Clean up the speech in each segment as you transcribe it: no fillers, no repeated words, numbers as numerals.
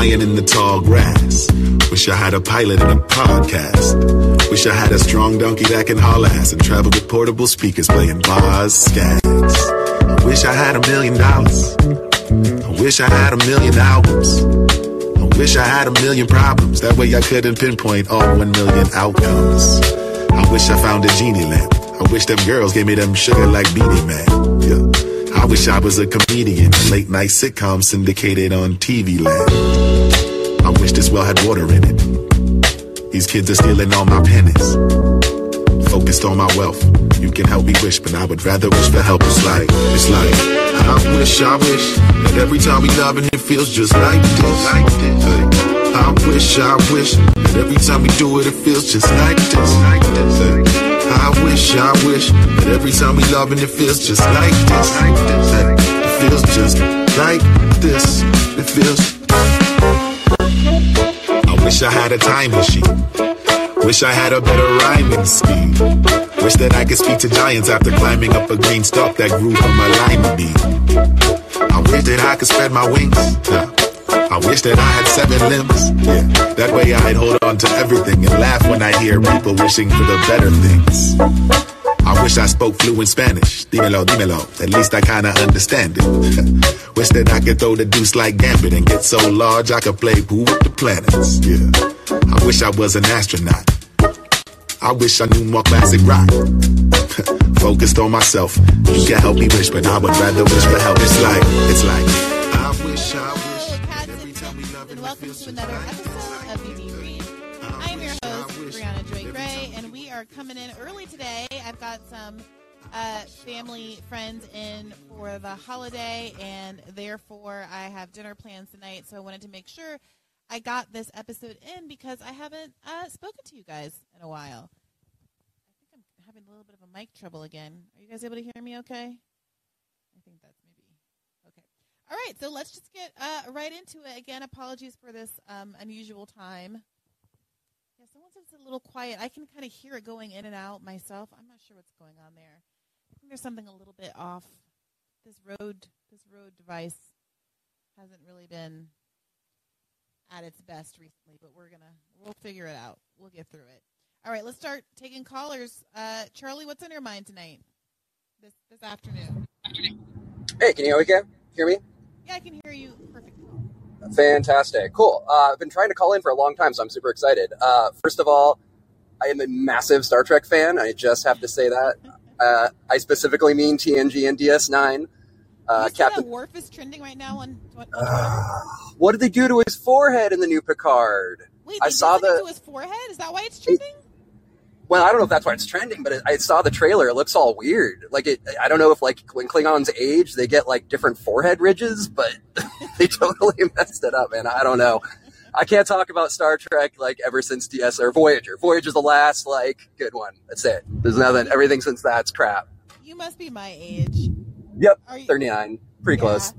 lying in the tall grass. Wish I had a pilot and a podcast. Wish I had a strong donkey that can haul ass and travel with portable speakers playing bars, scats. Wish I had $1 million. I wish I had 1 million albums. I wish I had 1 million problems. That way I couldn't pinpoint all 1 million outcomes. I wish I found a genie lamp. I wish them girls gave me them sugar like Beanie Man. Yeah. I wish I was a comedian, a late night sitcom syndicated on TV Land. I wish this well had water in it. These kids are stealing all my pennies. Focused on my wealth. You can help me wish, but I would rather wish for help. It's like, I wish that every time we loving it feels just like this. I wish that every time we do it, it feels just like this. I wish that every time we loving it feels just like this. It feels just like this. It feels. I wish I had a time machine. Wish I had a better rhyming speed. Wish that I could speak to giants after climbing up a green stalk that grew from my lima bean. I wish that I could spread my wings. I wish that I had 7 limbs. Yeah. That way I'd hold on to everything and laugh when I hear people wishing for the better things. I wish I spoke fluent Spanish. Dímelo. At least I kinda understand it. Wish that I could throw the deuce like Gambit and get so large I could play pool with the planets. Yeah. I wish I was an astronaut. I wish I knew more classic rock. Focused on myself. You can help me wish, but I would rather wish for help. It's like I wish. Welcome to another episode of UD Read. I am your host, Brianna Joy Gray, and we are coming in early today. I've got some family friends in for the holiday, and therefore I have dinner plans tonight, so I wanted to make sure I got this episode in because I haven't spoken to you guys in a while. I think I'm having a little bit of a mic trouble again. Are you guys able to hear me okay? I think that's maybe. All right, so let's just get right into it. Again, apologies for this unusual time. Yeah, someone said it's a little quiet. I can kind of hear it going in and out myself. I'm not sure what's going on there. I think there's something a little bit off. This road device hasn't really been at its best recently, but we'll figure it out. We'll get through it. All right, let's start taking callers. Charlie, what's on your mind tonight? This afternoon. Hey, can you hear me? Yeah, I can hear you perfectly. Fantastic. Cool. I've been trying to call in for a long time, so I'm super excited. First of all, I am a massive Star Trek fan. I just have to say that. I specifically mean TNG and DS9. You see Captain that Worf is trending right now on what did they do to his forehead in the new Picard? Wait, I saw to his forehead? Is that why it's trending? Well, I don't know if that's why it's trending, but I saw the trailer. It looks all weird. I don't know if when Klingons age, they get different forehead ridges, but they totally messed it up, man. I don't know. I can't talk about Star Trek ever since DS or Voyager. Voyager's the last good one. That's it. There's nothing. Everything since that's crap. You must be my age. Yep, 39. Pretty close.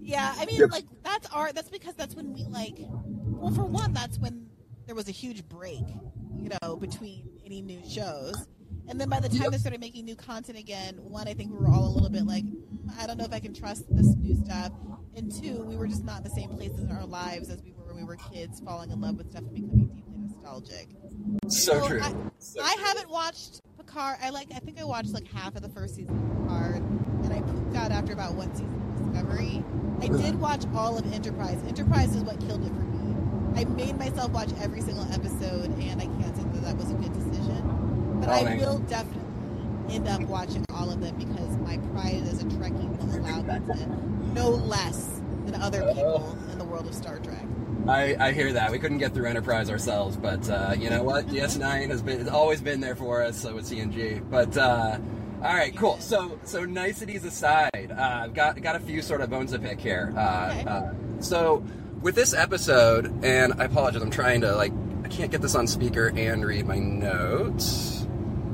Yeah, I mean, that's our. That's because that's when we Well, for one, that's when there was a huge break. Between any new shows. And then by the time they started making new content again, one, I think we were all a little bit I don't know if I can trust this new stuff. And two, we were just not in the same places in our lives as we were when we were kids, falling in love with stuff and becoming deeply nostalgic. So true. I haven't watched Picard. I think I watched half of the first season of Picard, and I pooped out after about one season of Discovery. I did watch all of Enterprise. Enterprise is what killed it for me. I made myself watch every single episode, and I can't say that was a good decision. But I will definitely end up watching all of them because my pride as a Trekkie will allow me to know less than other people in the world of Star Trek. I hear that. We couldn't get through Enterprise ourselves, but you know what? DS9 has always been there for us, so it's TNG. But, all right, cool. So niceties aside, I've got a few sort of bones to pick here. With this episode, and I apologize, I'm trying to, I can't get this on speaker and read my notes,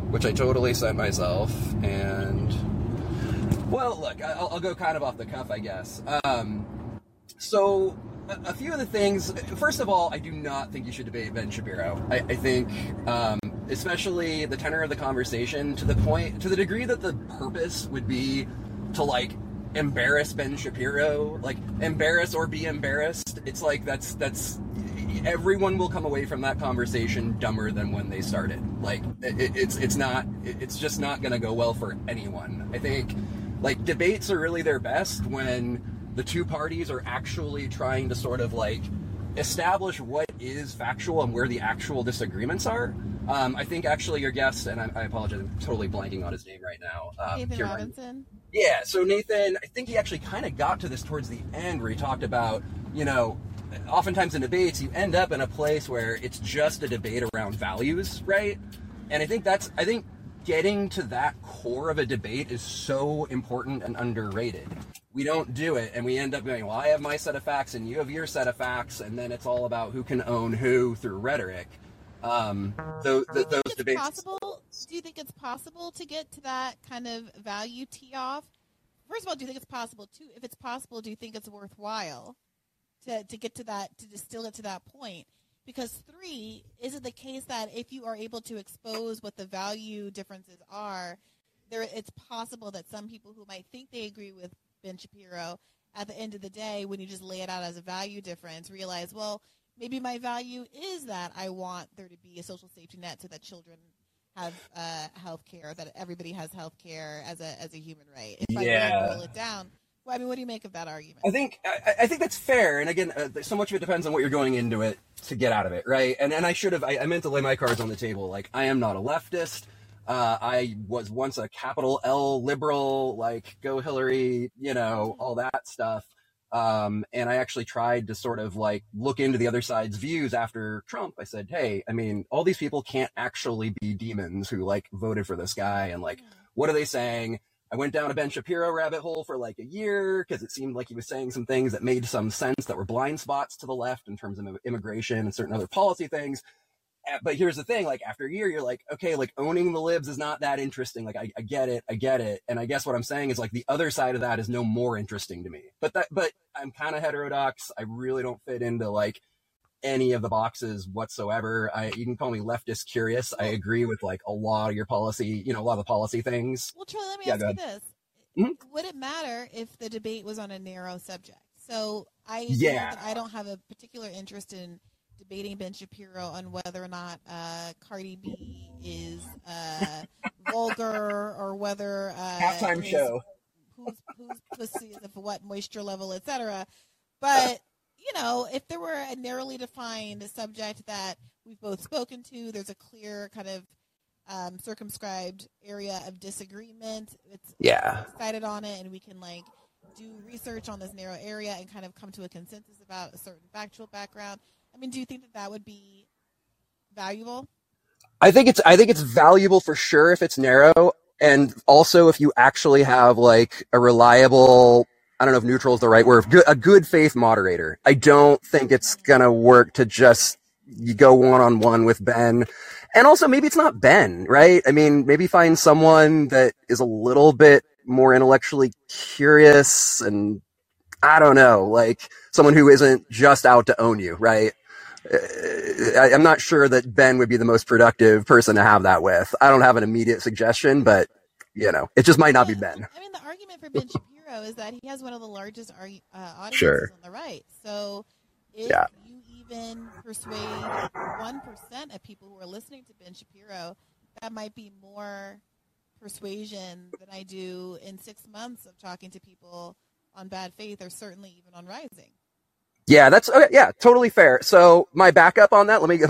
which I totally sent myself, and, well, look, I'll go kind of off the cuff, I guess. A few of the things, first of all, I do not think you should debate Ben Shapiro. I think, especially the tenor of the conversation, to the degree that the purpose would be to, embarrass Ben Shapiro, like embarrass or be embarrassed. It's like that's everyone will come away from that conversation dumber than when they started. Like it's just not going to go well for anyone. I think like debates are really their best when the two parties are actually trying to sort of like establish what is factual and where the actual disagreements are. I think actually your guest, and I apologize, I'm totally blanking on his name right now. Nathan Robinson. Yeah, so Nathan, I think he actually kind of got to this towards the end where he talked about, you know, oftentimes in debates you end up in a place where it's just a debate around values, right? And I think getting to that core of a debate is so important and underrated. We don't do it, and we end up going, well, I have my set of facts and you have your set of facts, and then it's all about who can own who through rhetoric. Those debates. Do you think it's possible to get to that kind of value tee-off? First of all, do you think it's possible? Too, if it's possible, do you think it's worthwhile to get to that, to distill it to that point? Because three, is it the case that if you are able to expose what the value differences are, there it's possible that some people who might think they agree with Ben Shapiro, at the end of the day, when you just lay it out as a value difference, realize, well, maybe my value is that I want there to be a social safety net so that children have health care, that everybody has health care as a human right. If I roll it down, well, I mean, what do you make of that argument? I think that's fair. And again, so much of it depends on what you're going into it to get out of it, right? And I meant to lay my cards on the table. Like, I am not a leftist. I was once a capital L liberal, like go Hillary, you know, all that stuff. And I actually tried to sort of like look into the other side's views after Trump. I said, hey, I mean, all these people can't actually be demons who like voted for this guy. And like, what are they saying? I went down a Ben Shapiro rabbit hole for like a year because it seemed like he was saying some things that made some sense that were blind spots to the left in terms of immigration and certain other policy things. But here's the thing, like after a year, you're like, okay, like owning the libs is not that interesting. Like I get it. And I guess what I'm saying is like the other side of that is no more interesting to me, but I'm kind of heterodox. I really don't fit into like any of the boxes whatsoever. You can call me leftist curious. I agree with like a lot of your policy, you know, a lot of the policy things. Well, Charlie, let me ask you this. Mm-hmm. Would it matter if the debate was on a narrow subject? So I don't have a particular interest in debating Ben Shapiro on whether or not Cardi B is vulgar or whether halftime show whose pussy is of what moisture level, etc. But you know, if there were a narrowly defined subject that we've both spoken to, there's a clear kind of circumscribed area of disagreement. It's decided on it, and we can like do research on this narrow area and kind of come to a consensus about a certain factual background. I mean, do you think that would be valuable? I think it's valuable for sure if it's narrow, and also if you actually have like a reliable, I don't know if neutral is the right word, a good faith moderator. I don't think it's gonna work to just you go one-on-one with Ben. And also maybe it's not Ben, right? I mean, maybe find someone that is a little bit more intellectually curious and I don't know, like someone who isn't just out to own you, right? I'm not sure that Ben would be the most productive person to have that with. I don't have an immediate suggestion, but, you know, it just might not be Ben. I mean, the argument for Ben Shapiro is that he has one of the largest audiences on the right. So if you even persuade 1% of people who are listening to Ben Shapiro, that might be more persuasion than I do in 6 months of talking to people on Bad Faith or certainly even on Rising. Yeah, that's okay, yeah, totally fair. So my backup on that, let me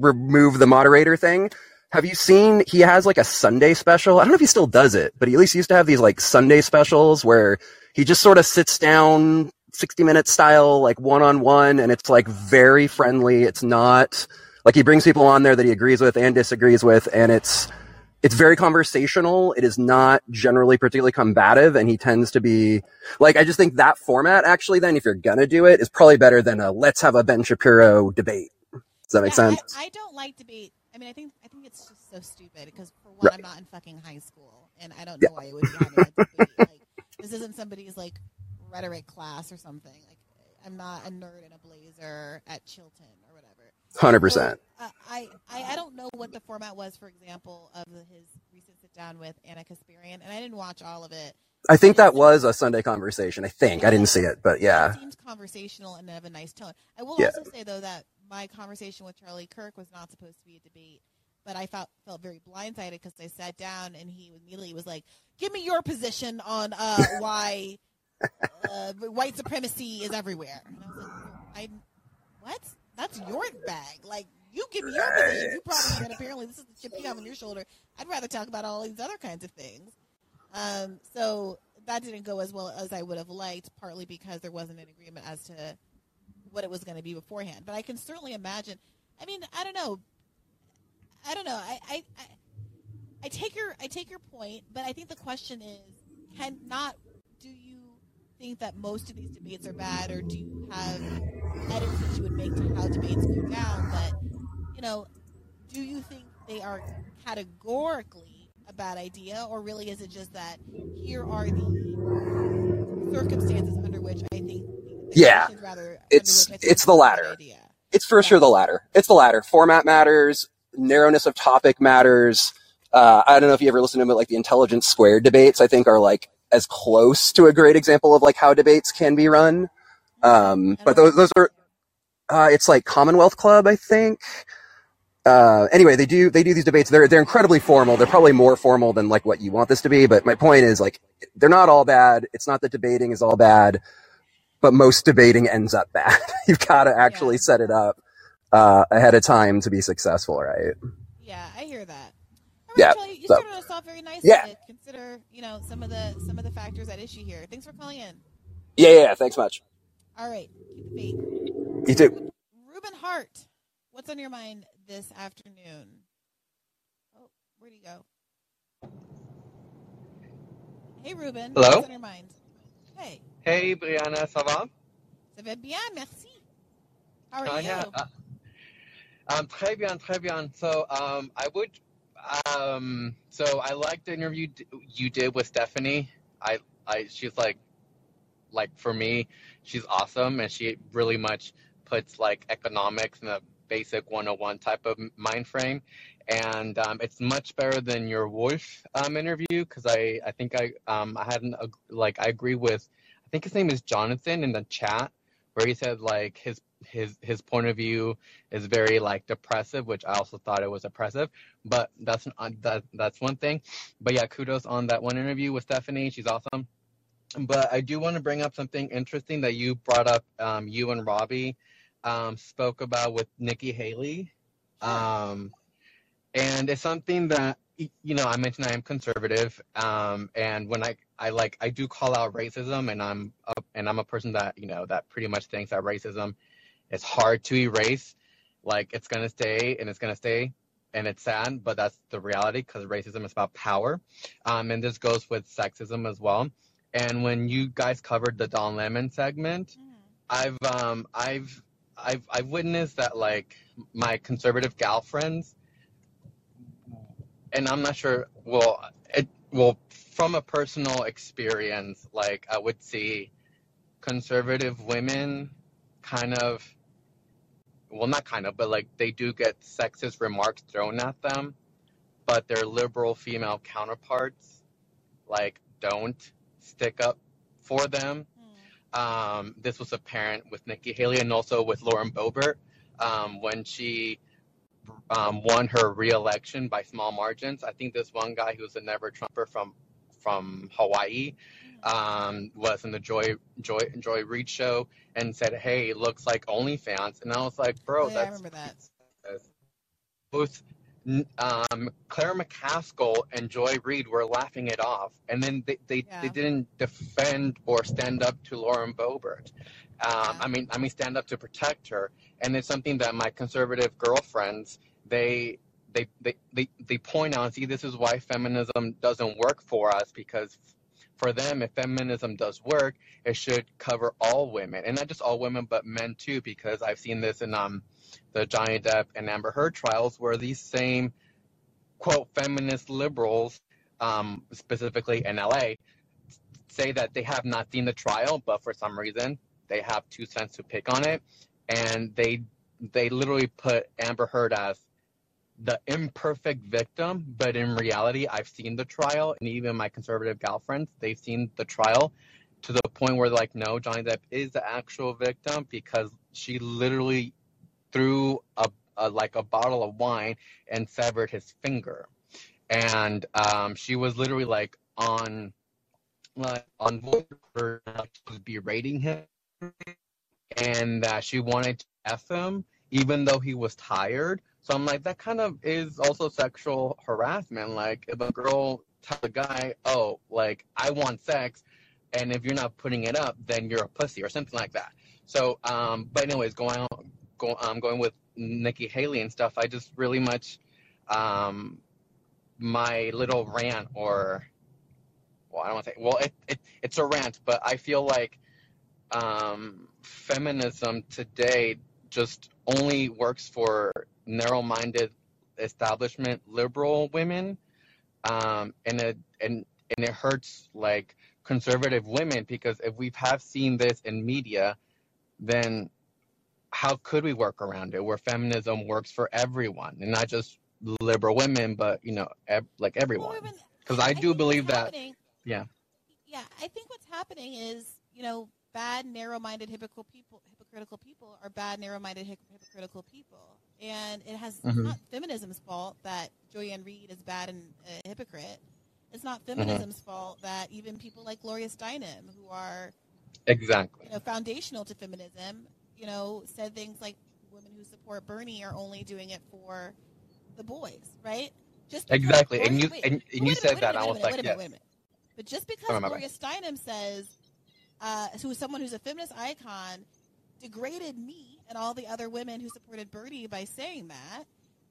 remove the moderator thing. Have you seen, he has like a Sunday special? I don't know if he still does it, but he at least used to have these like Sunday specials where he just sort of sits down 60-minute style, like one-on-one, and it's like very friendly. It's not like he brings people on there that he agrees with and disagrees with, and it's very conversational. It is not generally particularly combative, and he tends to be like, I just think that format actually then, if you're going to do it, is probably better than a let's have a Ben Shapiro debate. Does that make sense? I don't like debate. I mean, I think it's just so stupid because for one, right. I'm not in fucking high school and I don't know why you would be having a debate. Like, this isn't somebody's like rhetoric class or something. Like, I'm not a nerd in a blazer at Chilton or whatever. 100%. I don't know what the format was, for example, of his recent sit-down with Anna Kasparian, and I didn't watch all of it. I think that was a Sunday Conversation, I think. Yeah, I didn't see it, but yeah. It seems conversational and of a nice tone. I will also say, though, that my conversation with Charlie Kirk was not supposed to be a debate, but I felt very blindsided because I sat down and he immediately was like, give me your position on why white supremacy is everywhere. And I was like, what? That's your bag. Like, you give me your position. You probably did. Apparently, this is the chip you have on your shoulder. I'd rather talk about all these other kinds of things. So that didn't go as well as I would have liked, partly because there wasn't an agreement as to what it was going to be beforehand. But I can certainly imagine. I mean, I don't know. I take your point, but I think the question is, do you think that most of these debates are bad, or do you have edits that you would make to how debates go down? But do you think they are categorically a bad idea, or really is it just that here are the circumstances under which I think? It's the latter. It's for sure the latter. It's the latter. Format matters. Narrowness of topic matters. I don't know if you ever listened to them, but like the Intelligence Squared debates, I think are like as close to a great example of like how debates can be run. But those are, it's like Commonwealth Club, I think. Anyway, they do these debates. They're incredibly formal. They're probably more formal than like what you want this to be. But my point is, like, they're not all bad. It's not that debating is all bad, but most debating ends up bad. You've got to actually set it up ahead of time to be successful, right? Yeah, I hear that. Charlie, you started us off very nicely. Yeah. To consider, some of the factors at issue here. Thanks for calling in. Yeah. Thanks much. All right. Keep the faith. You too. Ruben Hart, what's on your mind this afternoon? Oh, where'd he go? Hey, Ruben. Hello. What's on your mind? Hey. Hey, Brianna. Ça va? Ça va bien, merci. How are you? Yeah. Très bien, très bien. So, I liked the interview you did with Stephanie. She's like for me, she's awesome, and she really much puts like economics in a basic 101 type of mind frame, and it's much better than your Worf interview because I agree with, I think his name is Jonathan in the chat, where he said like his point of view is very like depressive, which I also thought it was oppressive, but that's one thing. But yeah, kudos on that one interview with Stephanie. She's awesome. But I do want to bring up something interesting that you brought up. You and Robbie spoke about with Nikki Haley. And it's something that, I mentioned I am conservative. And when I do call out racism, and I'm a person that, that pretty much thinks that racism is hard to erase. Like, it's going to stay. And it's sad, but that's the reality, because racism is about power. And this goes with sexism as well. And when you guys covered the Don Lemon segment, I've witnessed that like my conservative gal friends, and I'm not sure. Well, from a personal experience, like I would see conservative women not kind of, but like they do get sexist remarks thrown at them, but their liberal female counterparts like don't stick up for them. This was apparent with Nikki Haley and also with Lauren Boebert when she won her re-election by small margins. I think this one guy who's a never Trumper from Hawaii was in the Joy Reid show and said, "Hey, it looks like OnlyFans," and I was like, "Bro, I remember that." Both Claire McCaskill and Joy Reid were laughing it off, and then they didn't defend or stand up to Lauren Boebert. I mean, stand up to protect her, and it's something that my conservative girlfriends they point out. See, this is why feminism doesn't work for us, because for them, if feminism does work, it should cover all women, and not just all women, but men too, because I've seen this in the Johnny Depp and Amber Heard trials, where these same, quote, feminist liberals, specifically in LA, say that they have not seen the trial, but for some reason they have 2 cents to pick on it, and they they literally put Amber Heard as the imperfect victim, but in reality, I've seen the trial, and even my conservative gal friends, they've seen the trial to the point where they're like, no, Johnny Depp is the actual victim because she literally threw a bottle of wine and severed his finger. And she was literally like on voice for berating him, and that she wanted to F him even though he was tired. So I'm like, that kind of is also sexual harassment. Like, if a girl tells a guy, oh, like, I want sex, and if you're not putting it up, then you're a pussy or something like that. So, but anyways, going with Nikki Haley and stuff, I just really much, my little rant or, well, I don't want to say, well, it's a rant, but I feel like feminism today just only works for narrow-minded establishment liberal women, and it hurts like conservative women, because if we have seen this in media, then how could we work around it, where feminism works for everyone and not just liberal women, but you know, like everyone, because I do believe that. Yeah, I think what's happening is, you know, bad, narrow-minded, hypocritical people are bad, narrow-minded, hypocritical people. And it has it's not feminism's fault that Joy Reid is bad and a hypocrite. It's not feminism's fault that even people like Gloria Steinem, who are foundational to feminism, you know, said things like women who support Bernie are only doing it for the boys, right? Just exactly. Gloria, and you said that, I was like, yes. But just because Gloria Steinem says, who is someone who's a feminist icon, degraded me and all the other women who supported Bernie by saying that,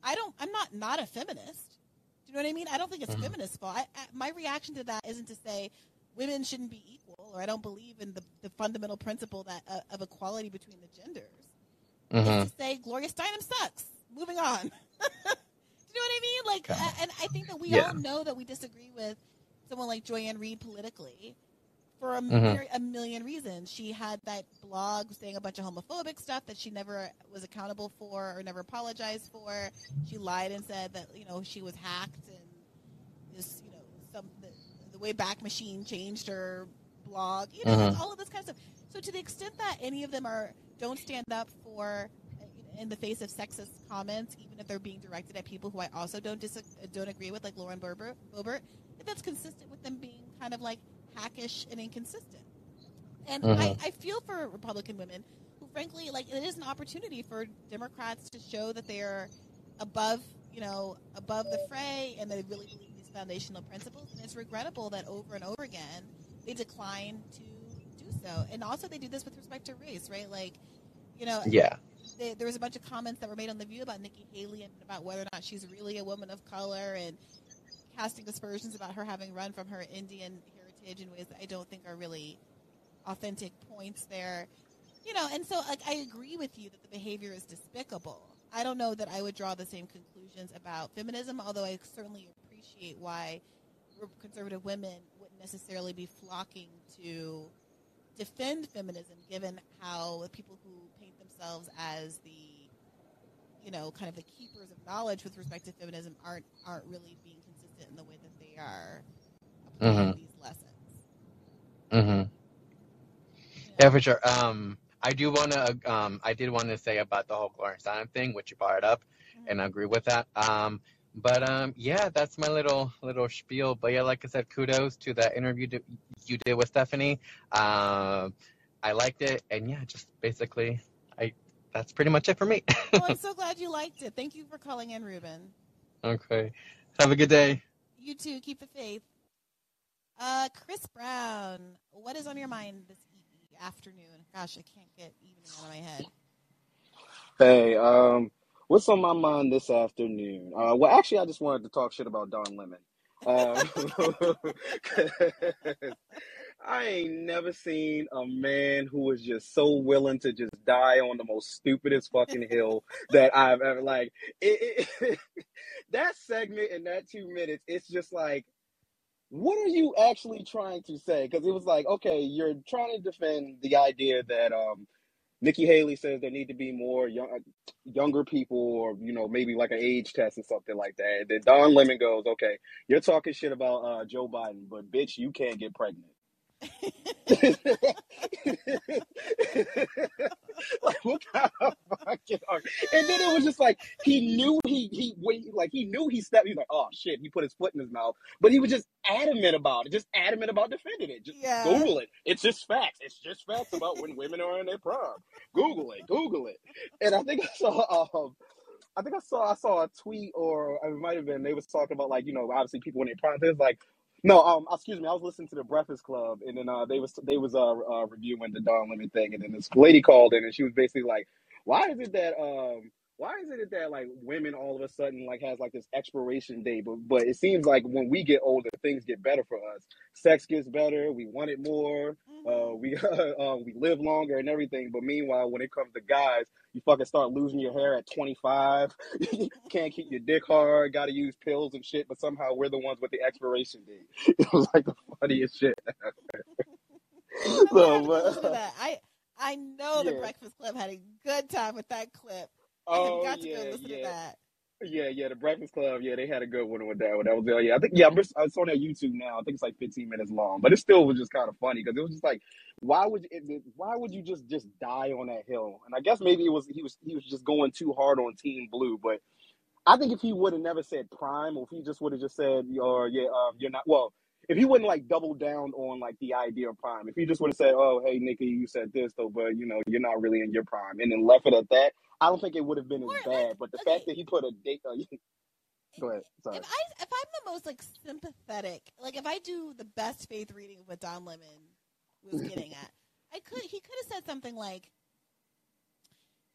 I'm not a feminist. Do you know what I mean? I don't think it's feminist fault. My reaction to that isn't to say women shouldn't be equal, or I don't believe in the fundamental principle that of equality between the genders. It's to say Gloria Steinem sucks. Moving on. Do you know what I mean? Like, and I think that we all know that we disagree with someone like Joy Reid politically, for a million reasons. She had that blog saying a bunch of homophobic stuff that she never was accountable for or never apologized for. She lied and said that, you know, she was hacked and this, you know, the Wayback Machine changed her blog, you know, all of this kind of stuff. So to the extent that any of them don't stand up for, in the face of sexist comments, even if they're being directed at people who I also don't agree with, like Lauren Boebert, if that's consistent with them being kind of like hackish and inconsistent. And I feel for Republican women who, frankly, like, it is an opportunity for Democrats to show that they are above the fray and they really believe these foundational principles. And it's regrettable that over and over again they decline to do so. And also they do this with respect to race, right? Like, you know, there was a bunch of comments that were made on The View about Nikki Haley and about whether or not she's really a woman of color, and casting aspersions about her having run from her Indian heritage in ways that I don't think are really authentic points there. You know, and so, like, I agree with you that the behavior is despicable. I don't know that I would draw the same conclusions about feminism, although I certainly appreciate why conservative women wouldn't necessarily be flocking to defend feminism, given how people who paint themselves as the, you know, kind of the keepers of knowledge with respect to feminism aren't really being consistent in the way that they are applying these lessons. Yeah, for sure. I did want to say about the whole Gloria Steinem thing, which you brought it up, and I agree with that. But that's my little spiel. But yeah, like I said, kudos to that interview you did with Stephanie. I liked it, and yeah, just basically, that's pretty much it for me. Oh, I'm so glad you liked it. Thank you for calling in, Ruben. Okay. Have a good day. You too. Keep the faith. Chris Brown, what is on your mind this afternoon? Gosh, I can't get evening out of my head. Hey, what's on my mind this afternoon? Well, actually, I just wanted to talk shit about Don Lemon. I ain't never seen a man who was just so willing to just die on the most stupidest fucking hill that I've ever, like, that segment in that 2 minutes, it's just like, what are you actually trying to say? Because it was like, okay, you're trying to defend the idea that Nikki Haley says there need to be more younger people, or, you know, maybe like an age test or something like that. And then Don Lemon goes, okay, you're talking shit about Joe Biden, but bitch, you can't get pregnant. Like, what kind of fucking art? And then it was just like he knew he stepped. He's like, oh shit, he put his foot in his mouth, but he was just adamant about it, just adamant about defending it. Just Google it. It's just facts. It's just facts about when women are in their prime. Google it. Google it. And I think I saw. I saw a tweet, or it might have been they was talking about, like, you know, obviously people in their prime. It's like. No, excuse me. I was listening to the Breakfast Club, and then they was reviewing the Don Lemon thing, and then this lady called in, and she was basically like, "Why is it that like women all of a sudden like has like this expiration date? But it seems like when we get older, things get better for us. Sex gets better. We want it more. We live longer and everything. But meanwhile, when it comes to guys, you fucking start losing your hair at 25. Can't keep your dick hard. Got to use pills and shit. But somehow we're the ones with the expiration date. It was like the funniest shit. I know the Breakfast Club had a good time with that clip. Oh, I got to go listen to that. Yeah, the Breakfast Club, they had a good one with that one. That was, I think, it's on their YouTube now. I think it's like 15 minutes long, but it still was just kind of funny because it was just like, why would you just die on that hill? And I guess maybe he was just going too hard on Team Blue, but I think if he would have never said prime, or if he just would have just said, you're not, well, if he wouldn't like double down on like the idea of prime, if he just would have said, oh, hey, Nikki, you said this though, but you know, you're not really in your prime, and then left it at that, I don't think it would have been as bad. But the fact that he put a date on you. Go ahead. Sorry. If I'm the most like sympathetic, like if I do the best faith reading of what Don Lemon was getting at, he could have said something like,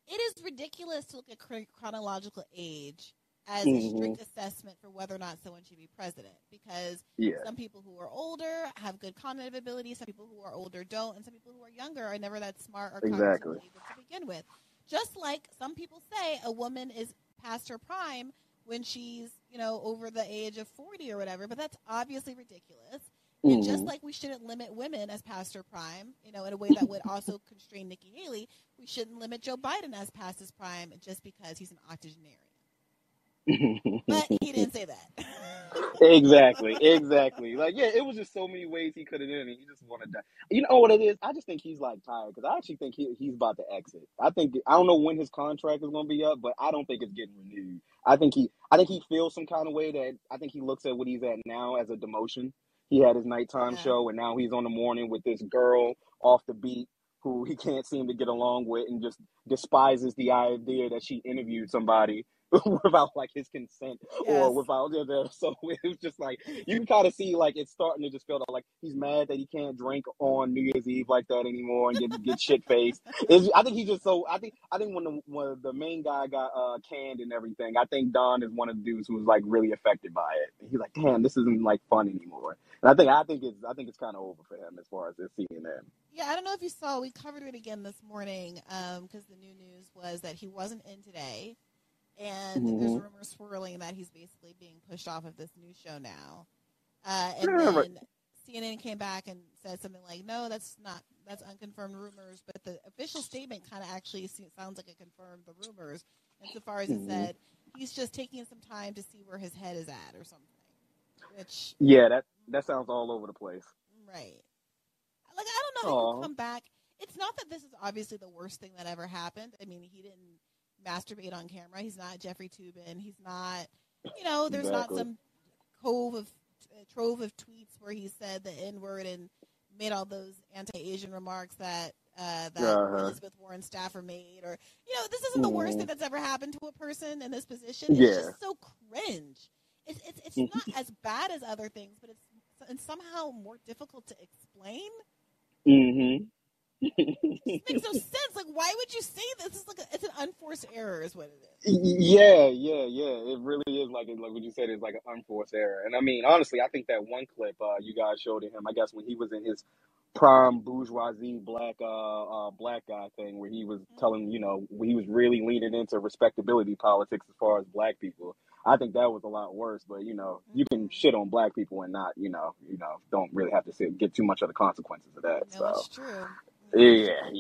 it is ridiculous to look at chronological age as a strict assessment for whether or not someone should be president, because some people who are older have good cognitive ability, some people who are older don't, and some people who are younger are never that smart or cognitively able to begin with. Just like some people say a woman is past her prime when she's, you know, over the age of 40 or whatever, but that's obviously ridiculous. And just like we shouldn't limit women as past her prime, you know, in a way that would also constrain Nikki Haley, we shouldn't limit Joe Biden as past his prime just because he's an octogenarian. But he didn't say that. Exactly. Like, it was just so many ways he could have done it. He just wanted to die. You know what it is? I just think he's like tired, because I actually think he's about to exit. I don't know when his contract is going to be up, but I don't think it's getting renewed. I think he feels some kind of way that I think he looks at what he's at now as a demotion. He had his nighttime show, and now he's on the morning with this girl off the beat who he can't seem to get along with, and just despises the idea that she interviewed somebody without like his consent or without so it was just like you can kind of see like it's starting to just feel like he's mad that he can't drink on New Year's Eve like that anymore and get shit faced. I think when the main guy got canned and everything, I think Don is one of the dudes who was like really affected by it. And he's like, damn, this isn't like fun anymore. And I think it's kind of over for him as far as they're seeing that. Yeah, I don't know if you saw, we covered it again this morning because the new news was that he wasn't in today. And there's rumors swirling that he's basically being pushed off of this new show now. And then CNN came back and said something like, no, that's unconfirmed rumors. But the official statement kind of actually sounds like it confirmed the rumors. Insofar as it said, he's just taking some time to see where his head is at or something. Which that sounds all over the place. Right. Like, I don't know if he can come back. It's not that this is obviously the worst thing that ever happened. I mean, he didn't masturbate on camera. He's not Jeffrey Toobin. He's not, you know, there's not some trove of tweets where he said the N-word and made all those anti-Asian remarks that Elizabeth Warren staffer made, or, you know, this isn't the worst thing that's ever happened to a person in this position. It's just so cringe. It's not as bad as other things, but it's somehow more difficult to explain. It makes no sense. Like, why would you say this? It's an unforced error is what it is. Yeah. It really is like what you said is like an unforced error. And I mean, honestly, I think that one clip you guys showed of him, I guess when he was in his prime bourgeoisie black guy thing, where he was telling, you know, he was really leaning into respectability politics as far as black people. I think that was a lot worse, but you know, you can shit on black people and not, you know, don't really have to get too much of the consequences of that. No, so. It's true. Yeah.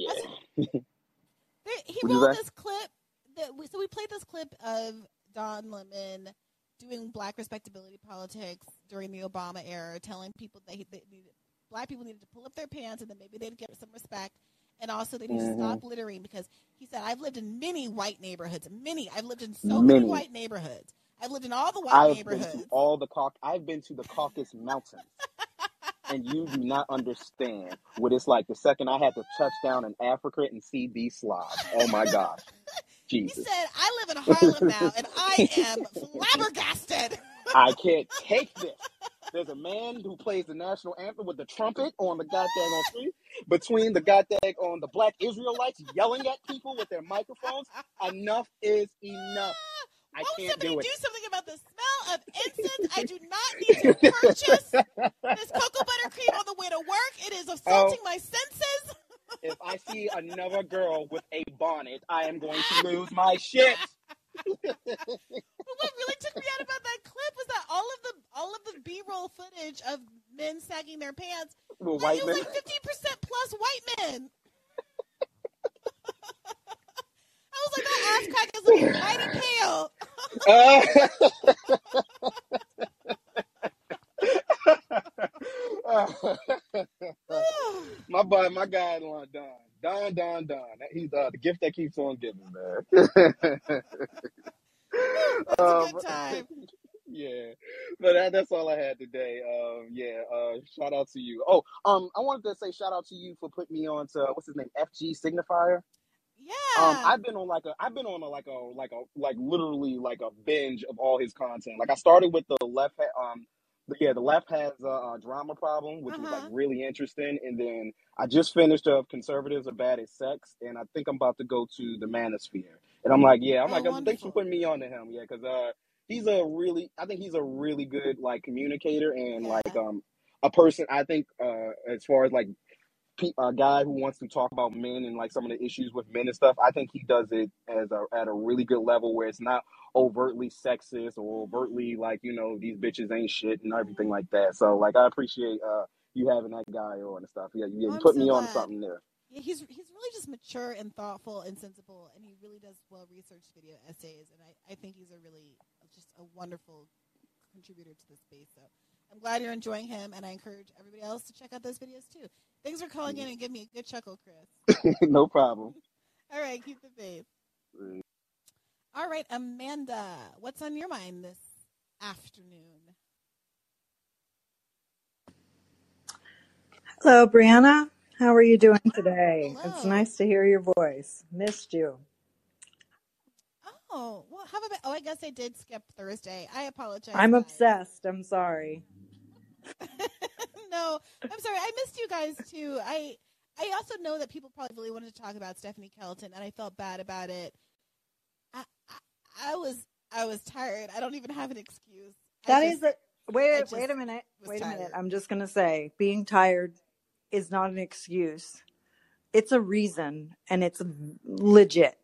He rolled this clip. So we played this clip of Don Lemon doing black respectability politics during the Obama era, telling people that black people needed to pull up their pants and then maybe they'd get some respect. And also they need to stop littering, because he said, I've lived in many white neighborhoods. I've lived in so many white neighborhoods. I've lived in all the white neighborhoods. I've been to the Caucasus Mountains. And you do not understand what it's like the second I had to touch down in Africa and see these slides. Oh, my gosh. Jesus. He said, I live in Harlem now, and I am flabbergasted. I can't take this. There's a man who plays the national anthem with the trumpet on the goddamn street, between the goddamn on the black Israelites yelling at people with their microphones. Enough is enough. I can't do it. Do something about the smell of incense. I do not need to purchase this cocoa butter cream on the way to work. It is assaulting my senses. If I see another girl with a bonnet, I am going to lose my shit. But what really took me out about that clip was that all of the B-roll footage of men sagging their pants, well, white men. Like 50% plus white men. I was like, that ass crack is looking mighty pale. My guy, Don. He's the gift that keeps on giving, man. That's a good time. Yeah, but that's all I had today. Shout out to you. Oh, I wanted to say shout out to you for putting me on to what's his name, FG Signifier. Yeah. I've been on literally a binge of all his content. Like I started with the left. The left has a drama problem, which was really interesting. And then I just finished up Conservatives Are Bad at Sex, and I think I'm about to go to the Manosphere. And I'm like, thanks for putting me on to him, because he's a really good communicator and a person. I think as far as a guy who wants to talk about men and some of the issues with men and stuff, I think he does it at a really good level where it's not overtly sexist or overtly these bitches ain't shit and everything like that. So I appreciate you having that guy on and stuff. Yeah, you put me on something there. Yeah, he's really just mature and thoughtful and sensible, and he really does well researched video essays, and I think he's a wonderful contributor to this space. So I'm glad you're enjoying him, and I encourage everybody else to check out those videos too. Thanks for calling in and giving me a good chuckle, Chris. No problem. All right, keep the faith. Mm. All right, Amanda, what's on your mind this afternoon? Hello, Brianna. How are you doing today? Hello. It's nice to hear your voice. Missed you. Oh, well, how about? Oh, I guess I did skip Thursday. I apologize. I'm obsessed. I'm sorry. No, I'm sorry. I missed you guys too. I also know that people probably really wanted to talk about Stephanie Kelton, and I felt bad about it. I was tired. I don't even have an excuse. Wait a minute. Wait a minute. I'm just gonna say, being tired is not an excuse. It's a reason, and it's legit.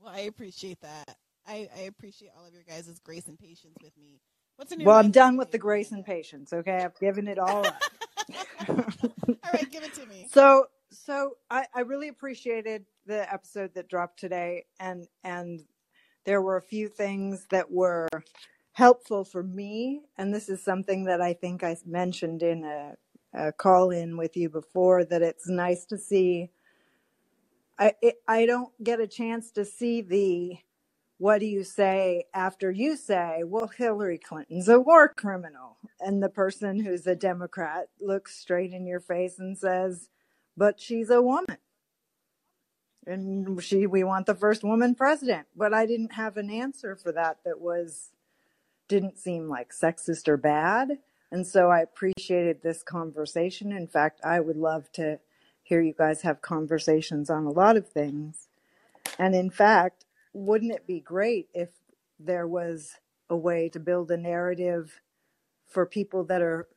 Well, I appreciate that. I appreciate all of your guys' grace and patience with me. What's in your mind? I'm done with the grace and patience. Okay, I've given it all up. All right, give it to me. So I really appreciated the episode that dropped today, and there were a few things that were helpful for me, and this is something that I think I mentioned in a call-in with you before, that it's nice to see. I don't get a chance to see what do you say after you say, well, Hillary Clinton's a war criminal, and the person who's a Democrat looks straight in your face and says, but she's a woman, and we want the first woman president. But I didn't have an answer for that didn't seem sexist or bad. And so I appreciated this conversation. In fact, I would love to hear you guys have conversations on a lot of things. And in fact, wouldn't it be great if there was a way to build a narrative for people that are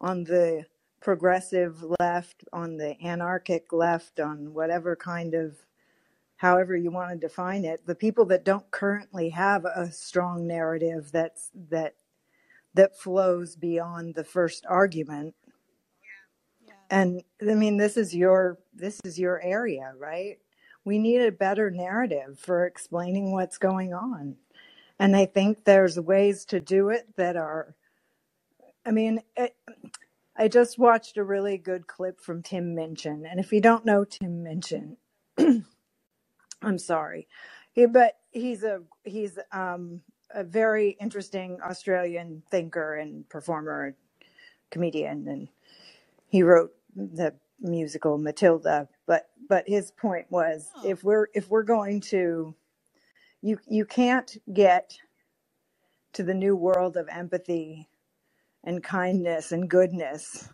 on the progressive left, on the anarchic left, on whatever kind of, however you want to define it, the people that don't currently have a strong narrative that flows beyond the first argument. Yeah. And I mean, this is your area, right? we need a better narrative for explaining what's going on. And I think there's ways to do it that are, I mean, I just watched a really good clip from Tim Minchin. And if you don't know Tim Minchin, I'm sorry, but he's a very interesting Australian thinker and performer and comedian. And he wrote the musical Matilda. But his point was, if we're going to, you can't get to the new world of empathy and kindness and goodness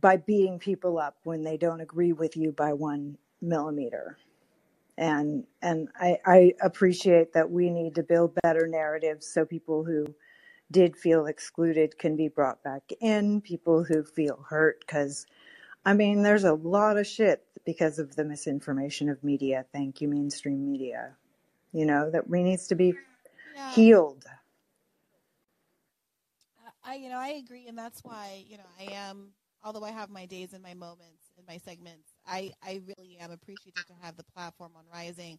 by beating people up when they don't agree with you by 1 millimeter. And I appreciate that we need to build better narratives so people who did feel excluded can be brought back in, people who feel hurt, because, I mean, there's a lot of shit because of the misinformation of media. Thank you, mainstream media. You know, that we needs to be healed. I agree. And that's why, I am, although I have my days and my moments and my segments, I really am appreciative to have the platform on Rising,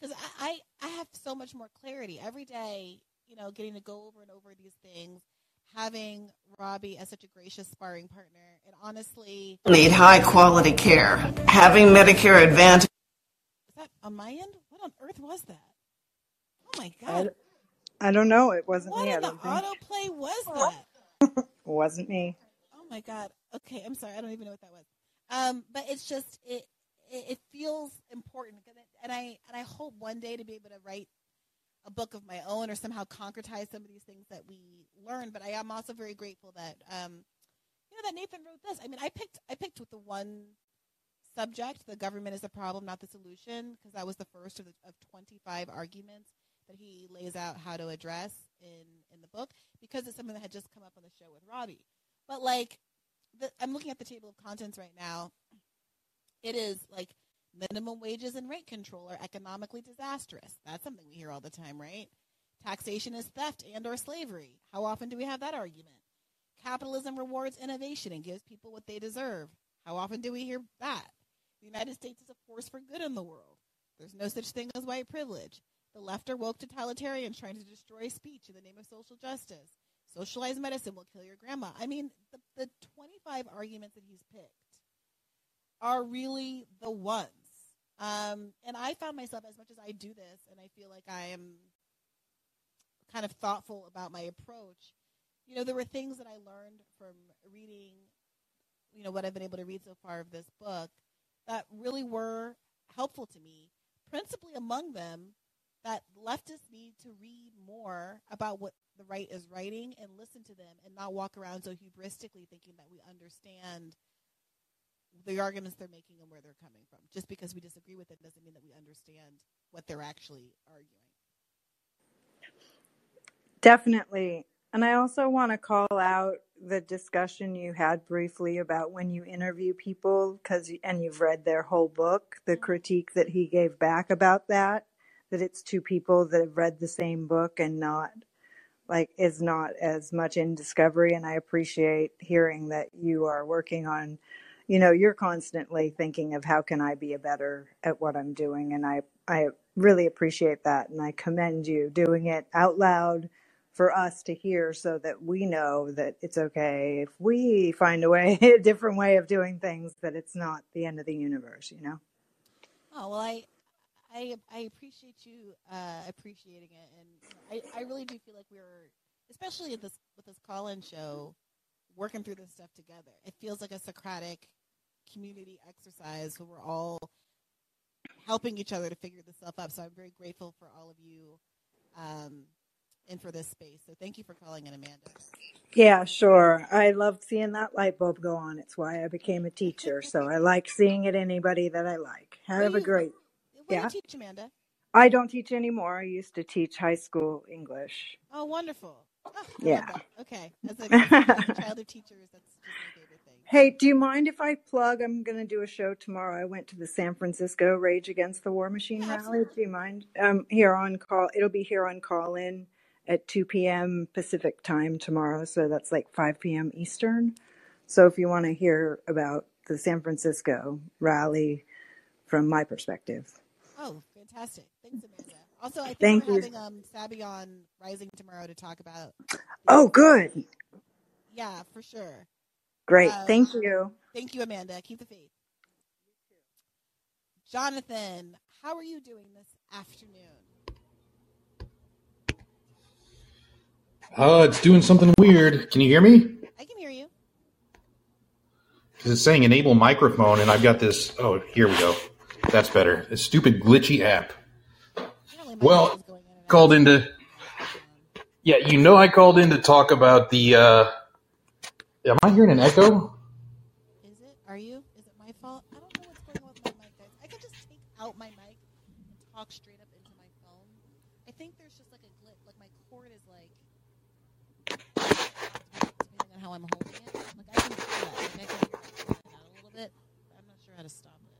because I have so much more clarity every day, getting to go over and over these things, having Robbie as such a gracious sparring partner. And honestly, need high quality care, having Medicare Advantage. Is that on my end? What on earth was that? Oh my God. I don't know. It wasn't me. What in the autoplay was that? It wasn't me. Oh my God. Okay. I'm sorry. I don't even know what that was. But it's just, it feels important. And I hope one day to be able to write a book of my own or somehow concretize some of these things that we learned. But I am also very grateful that, that Nathan wrote this. I mean, I picked with the one subject, the government is the problem, not the solution, because that was the first of 25 arguments that he lays out how to address in the book, because it's something that had just come up on the show with Robbie. But, I'm looking at the table of contents right now. It is like minimum wages and rent control are economically disastrous. That's something we hear all the time, right? Taxation is theft and or slavery. How often do we have that argument? Capitalism rewards innovation and gives people what they deserve. How often do we hear that? The United States is a force for good in the world. There's no such thing as white privilege. The left are woke totalitarians trying to destroy speech in the name of social justice. Socialized medicine will kill your grandma. I mean, the 25 arguments that he's picked are really the ones. And I found myself, as much as I do this, and I feel like I am kind of thoughtful about my approach, there were things that I learned from reading, what I've been able to read so far of this book that really were helpful to me, principally among them, that leftists need to read more about what the right is writing and listen to them and not walk around so hubristically thinking that we understand the arguments they're making and where they're coming from. Just because we disagree with it doesn't mean that we understand what they're actually arguing. Definitely. And I also want to call out the discussion you had briefly about when you interview people, and you've read their whole book, the critique that he gave back about that it's two people that have read the same book and not is not as much in Discovery. And I appreciate hearing that you are working on, you're constantly thinking of how can I be better at what I'm doing. And I really appreciate that. And I commend you doing it out loud for us to hear so that we know that it's okay if we find a different way of doing things, that it's not the end of the universe, Oh, well, I appreciate you appreciating it, and I really do feel like we're, especially with this call-in show, working through this stuff together. It feels like a Socratic community exercise where we're all helping each other to figure this stuff up. So I'm very grateful for all of you and for this space. So thank you for calling in, Amanda. Yeah, sure. I loved seeing that light bulb go on. It's why I became a teacher. So I like seeing it. Anybody that I like. Have a great. What do you teach, Amanda? I don't teach anymore. I used to teach high school English. Oh, wonderful. Oh, yeah. Okay. As a child of teachers, that's just my favorite thing. Hey, do you mind if I plug? I'm going to do a show tomorrow. I went to the San Francisco Rage Against the War Machine rally. Absolutely. Do you mind? It'll be here on call-in at 2 p.m. Pacific time tomorrow. So that's 5 p.m. Eastern. So if you want to hear about the San Francisco rally from my perspective. Oh, fantastic. Thanks, Amanda. Also, I think we're having Sabi on Rising tomorrow to talk about. Oh, good. Yeah, for sure. Great. Thank you. Thank you, Amanda. Keep the faith. Jonathan, how are you doing this afternoon? It's doing something weird. Can you hear me? I can hear you. Because it's saying enable microphone, and I've got this. Oh, here we go. That's better. A stupid glitchy app. Well, I called in to talk about the. Am I hearing an echo? Is it? Are you? Is it my fault? I don't know what's going on with my mic, guys. I could just take out my mic and talk straight up into my phone. I think there's just like a glitch. Like my cord is like, depending on how I'm holding it. Like I can do that. Like I can pull it out a little bit. But I'm not sure how to stop it.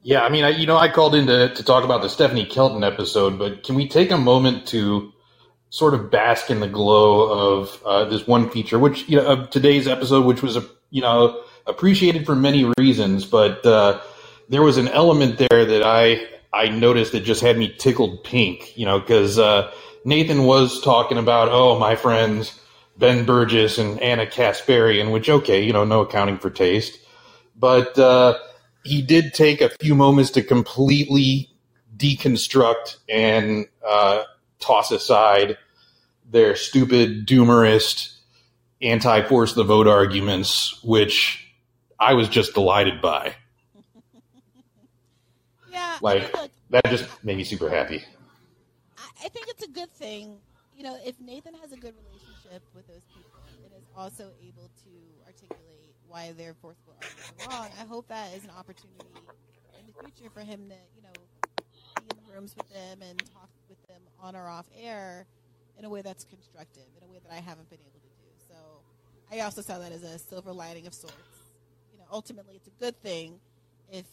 Yeah, I mean, I called in to talk about the Stephanie Kelton episode, but can we take a moment to sort of bask in the glow of this one feature, which of today's episode, which was appreciated for many reasons, but there was an element there that I noticed that just had me tickled pink, because Nathan was talking about my friends Ben Burgis and Anna Kasparian, which no accounting for taste, but. He did take a few moments to completely deconstruct and toss aside their stupid, doomerist, anti-force the vote arguments, which I was just delighted by. Yeah. That just made me super happy. I think it's a good thing. If Nathan has a good relationship with those people and is also able to articulate why their forceful arguments are wrong. I hope that is an opportunity in the future for him to, be in the rooms with them and talk with them on or off air in a way that's constructive, in a way that I haven't been able to do. So I also saw that as a silver lining of sorts. Ultimately, it's a good thing if,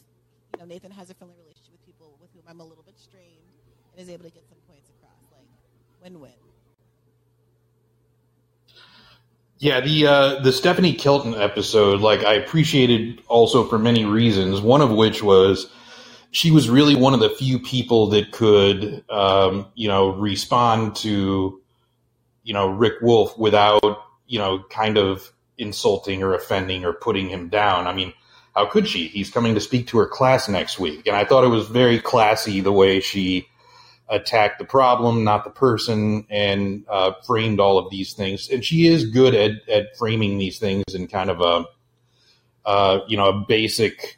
Nathan has a friendly relationship with people with whom I'm a little bit strained and is able to get some points across, like win-win. Yeah, the Stephanie Kelton episode, I appreciated also for many reasons, one of which was she was really one of the few people that could, respond to, Rick Wolf without, kind of insulting or offending or putting him down. I mean, how could she? He's coming to speak to her class next week. And I thought it was very classy the way she attack the problem, not the person, and framed all of these things. And she is good at framing these things in kind of a basic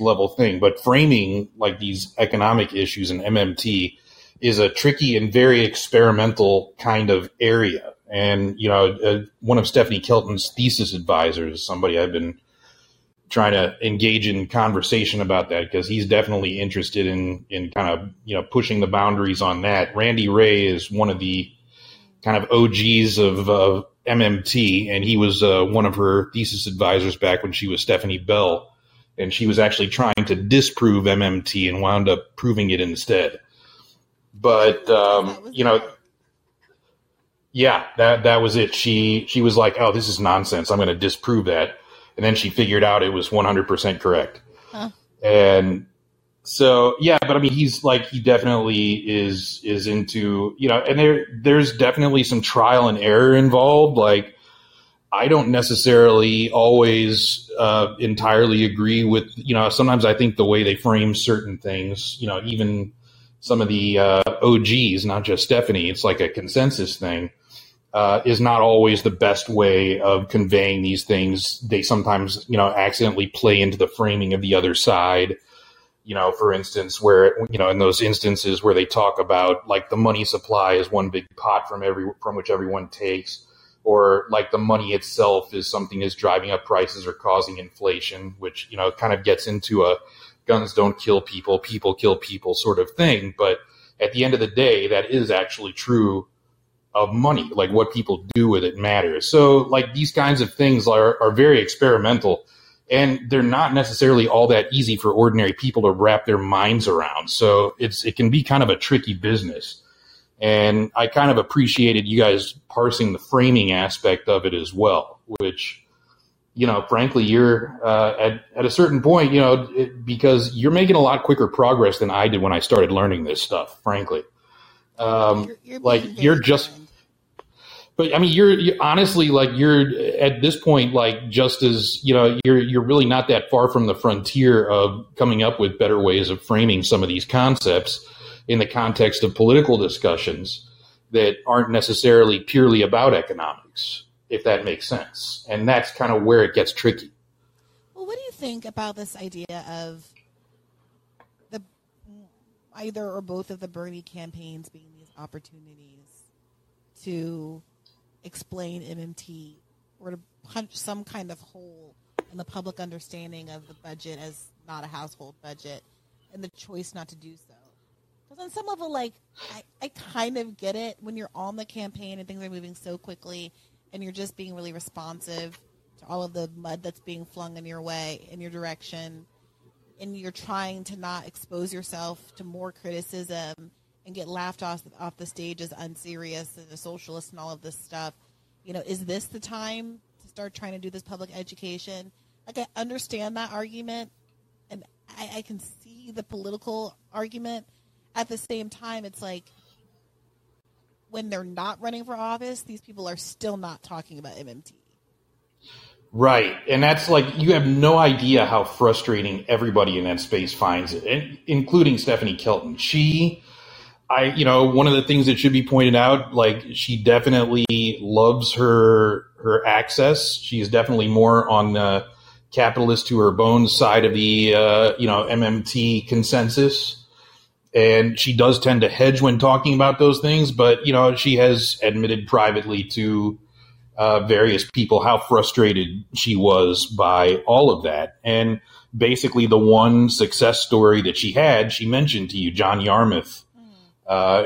level thing. But framing these economic issues in MMT is a tricky and very experimental kind of area. And, one of Stephanie Kelton's thesis advisors, somebody I've been trying to engage in conversation about that, because he's definitely interested in kind of, pushing the boundaries on that. Randy Ray is one of the kind of OGs of MMT, and he was one of her thesis advisors back when she was Stephanie Bell, and she was actually trying to disprove MMT and wound up proving it instead. But, yeah, that was it. She was like, oh, this is nonsense. I'm going to disprove that. And then she figured out it was 100% correct. Huh. And so, yeah, but I mean, he's he definitely is into, and there's definitely some trial and error involved. I don't necessarily always entirely agree with, sometimes I think the way they frame certain things, even some of the OGs, not just Stephanie, it's like a consensus thing. Is not always the best way of conveying these things. They sometimes, accidentally play into the framing of the other side. For instance, where, in those instances where they talk about the money supply is one big pot from which everyone takes, or the money itself is something that's driving up prices or causing inflation, which, kind of gets into a guns don't kill people, people kill people sort of thing. But at the end of the day, that is actually true of money, what people do with it matters. So these kinds of things are very experimental, and they're not necessarily all that easy for ordinary people to wrap their minds around. So it can be kind of a tricky business. And I kind of appreciated you guys parsing the framing aspect of it as well, which you know, frankly, you're at a certain point, you know, because you're making a lot quicker progress than I did when I started learning this stuff, frankly. But I mean, you're honestly, like, you're at this point, like, just as, you know, you're really not that far from the frontier of coming up with better ways of framing some of these concepts in the context of political discussions that aren't necessarily purely about economics, if that makes sense. And that's kind of where it gets tricky. Well, what do you think about this idea of the either or both of the Bernie campaigns being these opportunities to explain MMT or to punch some kind of hole in the public understanding of the budget as not a household budget and the choice not to do so? Because on some level, like, I kind of get it when you're on the campaign and things are moving so quickly and you're just being really responsive to all of the mud that's being flung in your way, in your direction, and you're trying to not expose yourself to more criticism and get laughed off the stage as unserious and a socialist and all of this stuff. You know, is this the time to start trying to do this public education? Like, I understand that argument, and I can see the political argument. At the same time, it's like, when they're not running for office, these people are still not talking about MMT. Right. And that's like, you have no idea how frustrating everybody in that space finds it, including Stephanie Kelton. You know, one of the things that should be pointed out, like, she definitely loves her access. She is definitely more on the capitalist to her bones side of the, you know, MMT consensus. And she does tend to hedge when talking about those things. But, you know, she has admitted privately to various people how frustrated she was by all of that. And basically the one success story that she had, she mentioned to you, John Yarmouth.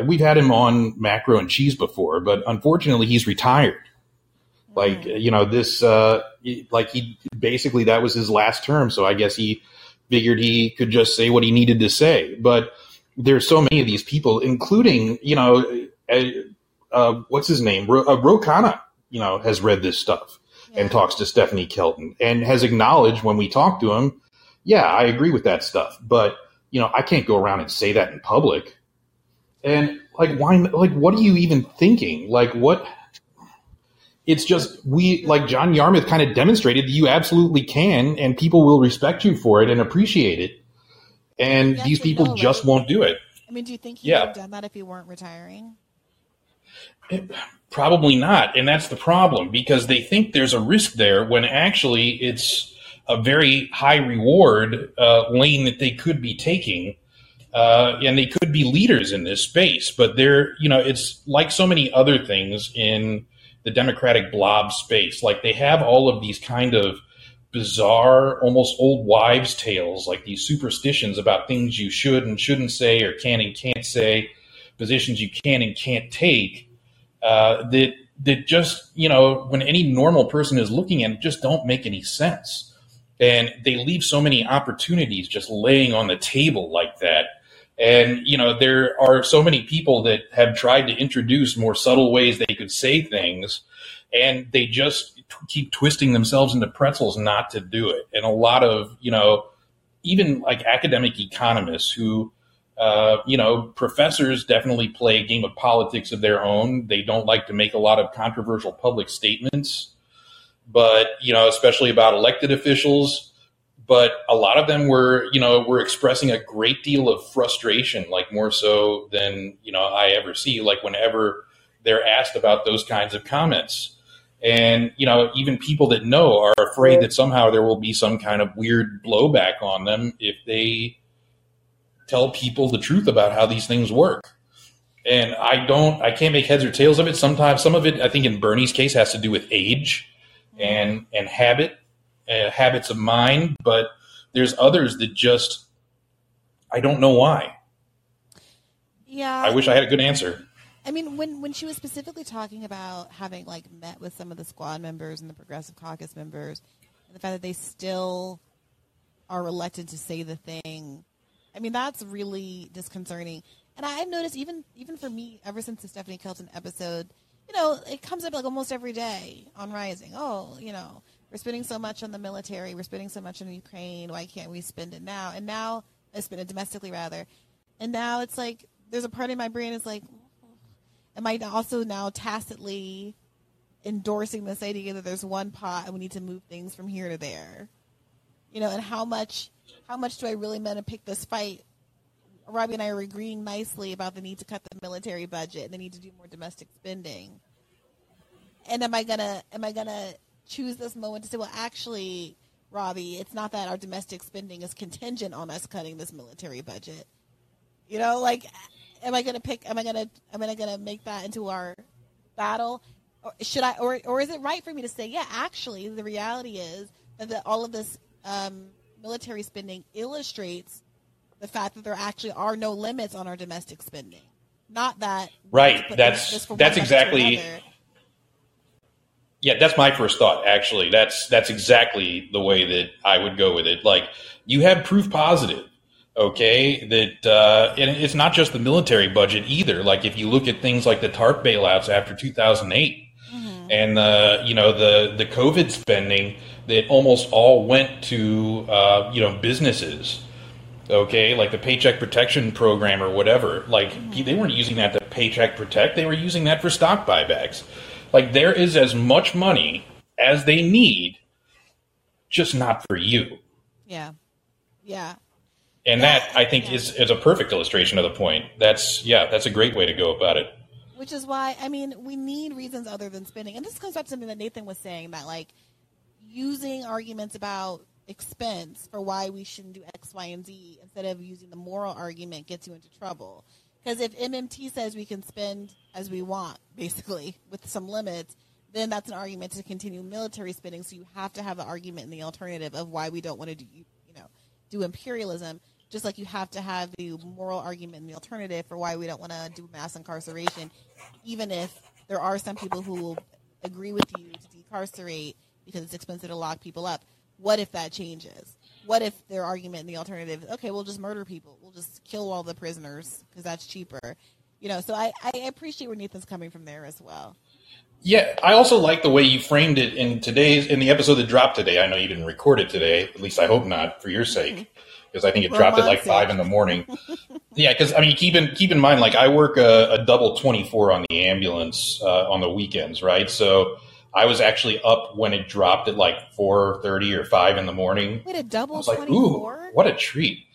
We've had him on Macro and Cheese before, but unfortunately he's retired. Like, you know, this, like, he basically, that was his last term. So I guess he figured he could just say what he needed to say. But there's so many of these people, including, you know, what's his name? Ro Khanna, you know, has read this stuff and talks to Stephanie Kelton and has acknowledged when we talk to him, yeah, I agree with that stuff. But, you know, I can't go around and say that in public. And, like, why? Like, what are you even thinking? Like, what? It's just, like, John Yarmouth kind of demonstrated that you absolutely can, and people will respect you for it and appreciate it. And these people just won't do it. I mean, do you think he would have done that if he weren't retiring? Probably not. And that's the problem, because they think there's a risk there when actually it's a very high reward lane that they could be taking. And they could be leaders in this space, but they're, you know, it's like so many other things in the Democratic blob space. Like, they have all of these kind of bizarre, almost old wives' tales, like these superstitions about things you should and shouldn't say, or can and can't say, positions you can and can't take, that just, you know, when any normal person is looking at it, just don't make any sense. And they leave so many opportunities just laying on the table like that. And, you know, there are so many people that have tried to introduce more subtle ways they could say things, and they just keep twisting themselves into pretzels not to do it. And a lot of, you know, even like academic economists who, you know, professors definitely play a game of politics of their own. They don't like to make a lot of controversial public statements, but, you know, especially about elected officials. But a lot of them were, you know, were expressing a great deal of frustration, like, more so than, you know, I ever see, like, whenever they're asked about those kinds of comments. And, you know, even people that know are afraid that somehow there will be some kind of weird blowback on them if they tell people the truth about how these things work. And I can't make heads or tails of it. Sometimes some of it, I think in Bernie's case, has to do with age and habits of mind, but there's others that just, I don't know why. Yeah. I wish I had a good answer. I mean, when she was specifically talking about having, like, met with some of the squad members and the Progressive Caucus members, and the fact that they still are reluctant to say the thing, I mean, that's really disconcerting. And I've noticed even for me, ever since the Stephanie Kelton episode, you know, it comes up, like, almost every day on Rising. Oh, you know, we're spending so much on the military, we're spending so much on Ukraine, why can't we spend it now? And now, spend it domestically rather. And now it's like, there's a part in my brain is like, am I also now tacitly endorsing this idea that there's one pot and we need to move things from here to there? You know, and how much do I really meant to pick this fight? Robbie and I are agreeing nicely about the need to cut the military budget and the need to do more domestic spending. And am I gonna choose this moment to say, well, actually, Robbie, it's not that our domestic spending is contingent on us cutting this military budget. You know, like, am I gonna make that into our battle? Or should I, or is it right for me to say, yeah, actually, the reality is that all of this military spending illustrates the fact that there actually are no limits on our domestic spending. Not that right. That's exactly. Yeah, that's my first thought. Actually, that's exactly the way that I would go with it. Like, you have proof positive, okay? That and it's not just the military budget either. Like, if you look at things like the TARP bailouts after 2008, mm-hmm. and the COVID spending that almost all went to businesses. Okay, like the Paycheck Protection Program or whatever. Like, mm-hmm. they weren't using that to paycheck protect. They were using that for stock buybacks. Like, there is as much money as they need, just not for you. Yeah. Yeah. And that, I think, is a perfect illustration of the point. That's a great way to go about it. Which is why, I mean, we need reasons other than spending. And this comes back to something that Nathan was saying, that, like, using arguments about expense for why we shouldn't do X, Y, and Z instead of using the moral argument gets you into trouble. Because if MMT says we can spend as we want, basically, with some limits, then that's an argument to continue military spending. So you have to have the argument and the alternative of why we don't want to do, do imperialism, just like you have to have the moral argument and the alternative for why we don't want to do mass incarceration, even if there are some people who will agree with you to decarcerate because it's expensive to lock people up. What if that changes? What if their argument and the alternative, okay, we'll just murder people. We'll just kill all the prisoners because that's cheaper. You know, so I appreciate where Nathan's coming from there as well. Yeah, I also like the way you framed it in the episode that dropped today. I know you didn't record it today. At least I hope not, for your sake, because I think it dropped at like 5 in the morning. Yeah, because, I mean, keep in mind, like, I work a double 24 on the ambulance on the weekends, right? So I was actually up when it dropped at like 4:30 or 5 in the morning. Wait, a double 24? Like, ooh, what a treat.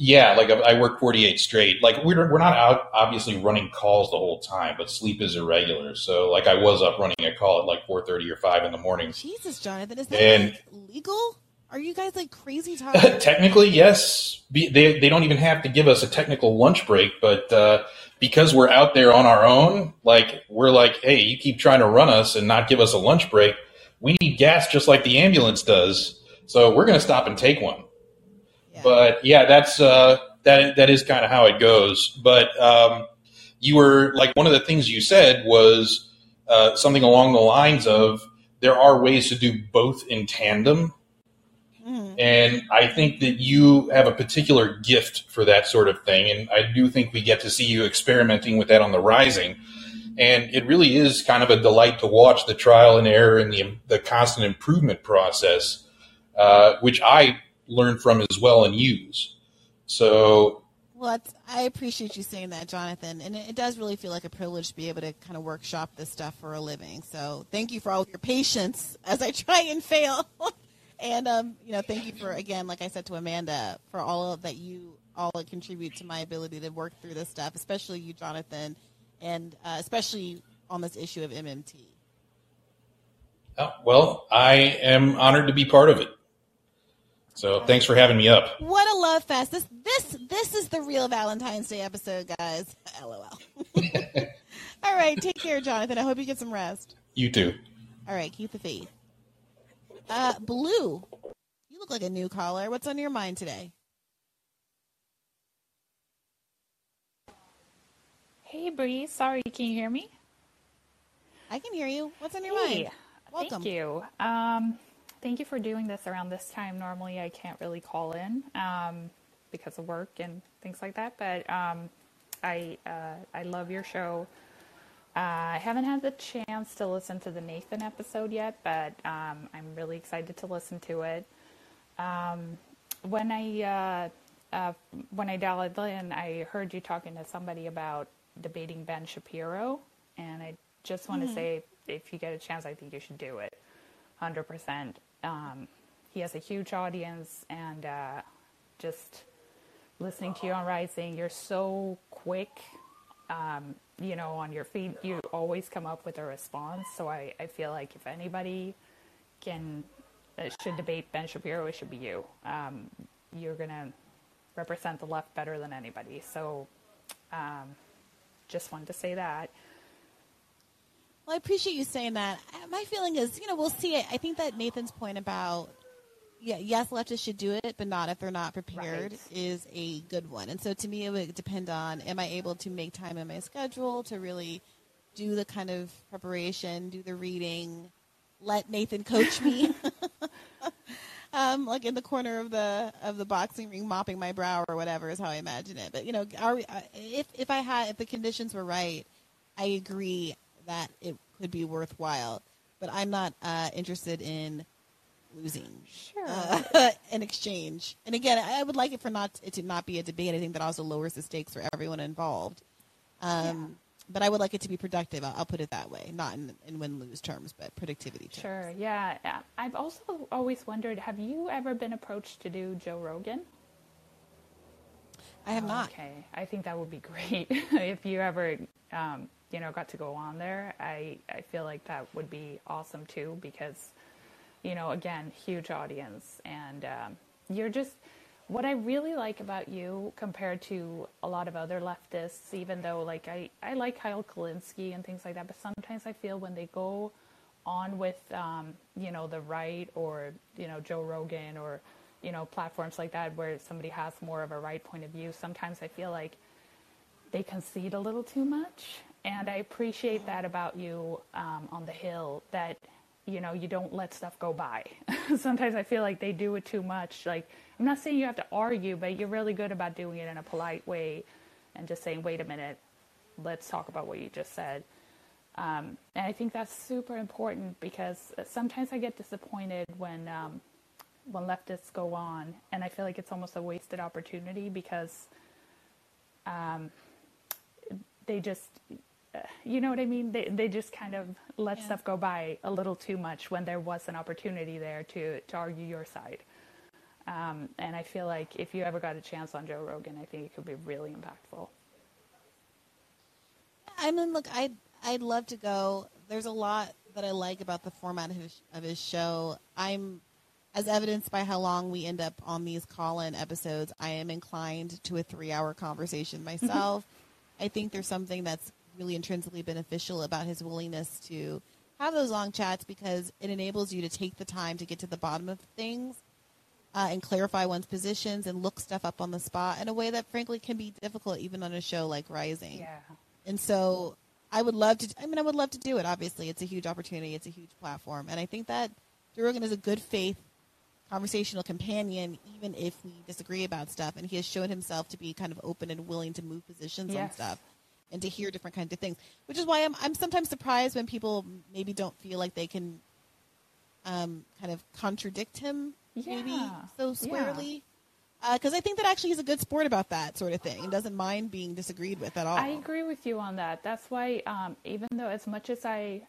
Yeah, like I work 48 straight. Like, we're not out obviously running calls the whole time, but sleep is irregular. So, like, I was up running a call at like 4:30 or 5 in the morning. Jesus, Jonathan, is that like legal? Are you guys like crazy tired? Technically, yes. They don't even have to give us a technical lunch break, but because we're out there on our own, like, we're like, hey, you keep trying to run us and not give us a lunch break. We need gas just like the ambulance does, so we're going to stop and take one. Yeah. But yeah, that's that is kind of how it goes. But you were like, one of the things you said was something along the lines of, there are ways to do both in tandem. And I think that you have a particular gift for that sort of thing. And I do think we get to see you experimenting with that on The Rising. And it really is kind of a delight to watch the trial and error and the constant improvement process, which I learn from as well and use. So, well, I appreciate you saying that, Jonathan. And it does really feel like a privilege to be able to kind of workshop this stuff for a living. So thank you for all of your patience as I try and fail. And, thank you for, again, like I said to Amanda, for all that you all contribute to my ability to work through this stuff, especially you, Jonathan, and especially on this issue of MMT. Oh, well, I am honored to be part of it. So thanks for having me up. What a love fest. This is the real Valentine's Day episode, guys. LOL. All right. Take care, Jonathan. I hope you get some rest. You too. All right. Keep the faith. Blue, you look like a new caller. What's on your mind today? Hey, Bree. Sorry, can you hear me? I can hear you. What's on your mind? Welcome. Thank you. Thank you for doing this around this time. Normally, I can't really call in because of work and things like that. But I love your show. I haven't had the chance to listen to the Nathan episode yet, but I'm really excited to listen to it. When I dialed in, I heard you talking to somebody about debating Ben Shapiro, and I just want to say, if you get a chance, I think you should do it, 100%. He has a huge audience, and just listening to you on Rising, you're so quick, you know, on your feet. You always come up with a response, so I feel like if anybody should debate Ben Shapiro, it should be you. You're going to represent the left better than anybody, so just wanted to say that. Well, I appreciate you saying that. My feeling is, we'll see it. I think that Nathan's point about, yes, leftists should do it, but not if they're not prepared, right, is a good one. And so to me, it would depend on, am I able to make time in my schedule to really do the kind of preparation, do the reading, let Nathan coach me. Like in the corner of the boxing ring, mopping my brow or whatever is how I imagine it. But if the conditions were right, I agree that it could be worthwhile. But I'm not interested in losing in exchange. And again, I would like it to not be a debate. I think that also lowers the stakes for everyone involved. But I would like it to be productive. I'll put it that way, not in win-lose terms, but productivity terms. Sure, yeah. I've also always wondered, have you ever been approached to do Joe Rogan? I have not. Okay, I think that would be great if you ever, got to go on there. I feel like that would be awesome too, because, again, huge audience, and you're just. What I really like about you compared to a lot of other leftists, even though I like Kyle Kalinske and things like that, but sometimes I feel when they go on with, the right or, Joe Rogan or, platforms like that where somebody has more of a right point of view, sometimes I feel like they concede a little too much. And I appreciate that about you on the Hill, that you don't let stuff go by. Sometimes I feel like they do it too much. Like, I'm not saying you have to argue, but you're really good about doing it in a polite way and just saying, wait a minute, let's talk about what you just said. And I think that's super important, because sometimes I get disappointed when leftists go on, and I feel like it's almost a wasted opportunity, because they just... You know what I mean? They just kind of let stuff go by a little too much when there was an opportunity there to argue your side. And I feel like if you ever got a chance on Joe Rogan, I think it could be really impactful. I mean, look, I'd love to go. There's a lot that I like about the format of his show. I'm, as evidenced by how long we end up on these call-in episodes, I am inclined to a 3-hour conversation myself. I think there's something that's really intrinsically beneficial about his willingness to have those long chats, because it enables you to take the time to get to the bottom of things and clarify one's positions and look stuff up on the spot in a way that frankly can be difficult even on a show like Rising. Yeah. And so I would love to do it. Obviously it's a huge opportunity. It's a huge platform. And I think that Joe Rogan is a good faith conversational companion, even if we disagree about stuff. And he has shown himself to be kind of open and willing to move positions on stuff, and to hear different kinds of things, which is why I'm sometimes surprised when people maybe don't feel like they can kind of contradict him maybe so squarely. Because I think that actually he's a good sport about that sort of thing and doesn't mind being disagreed with at all. I agree with you on that. That's why even though as much as I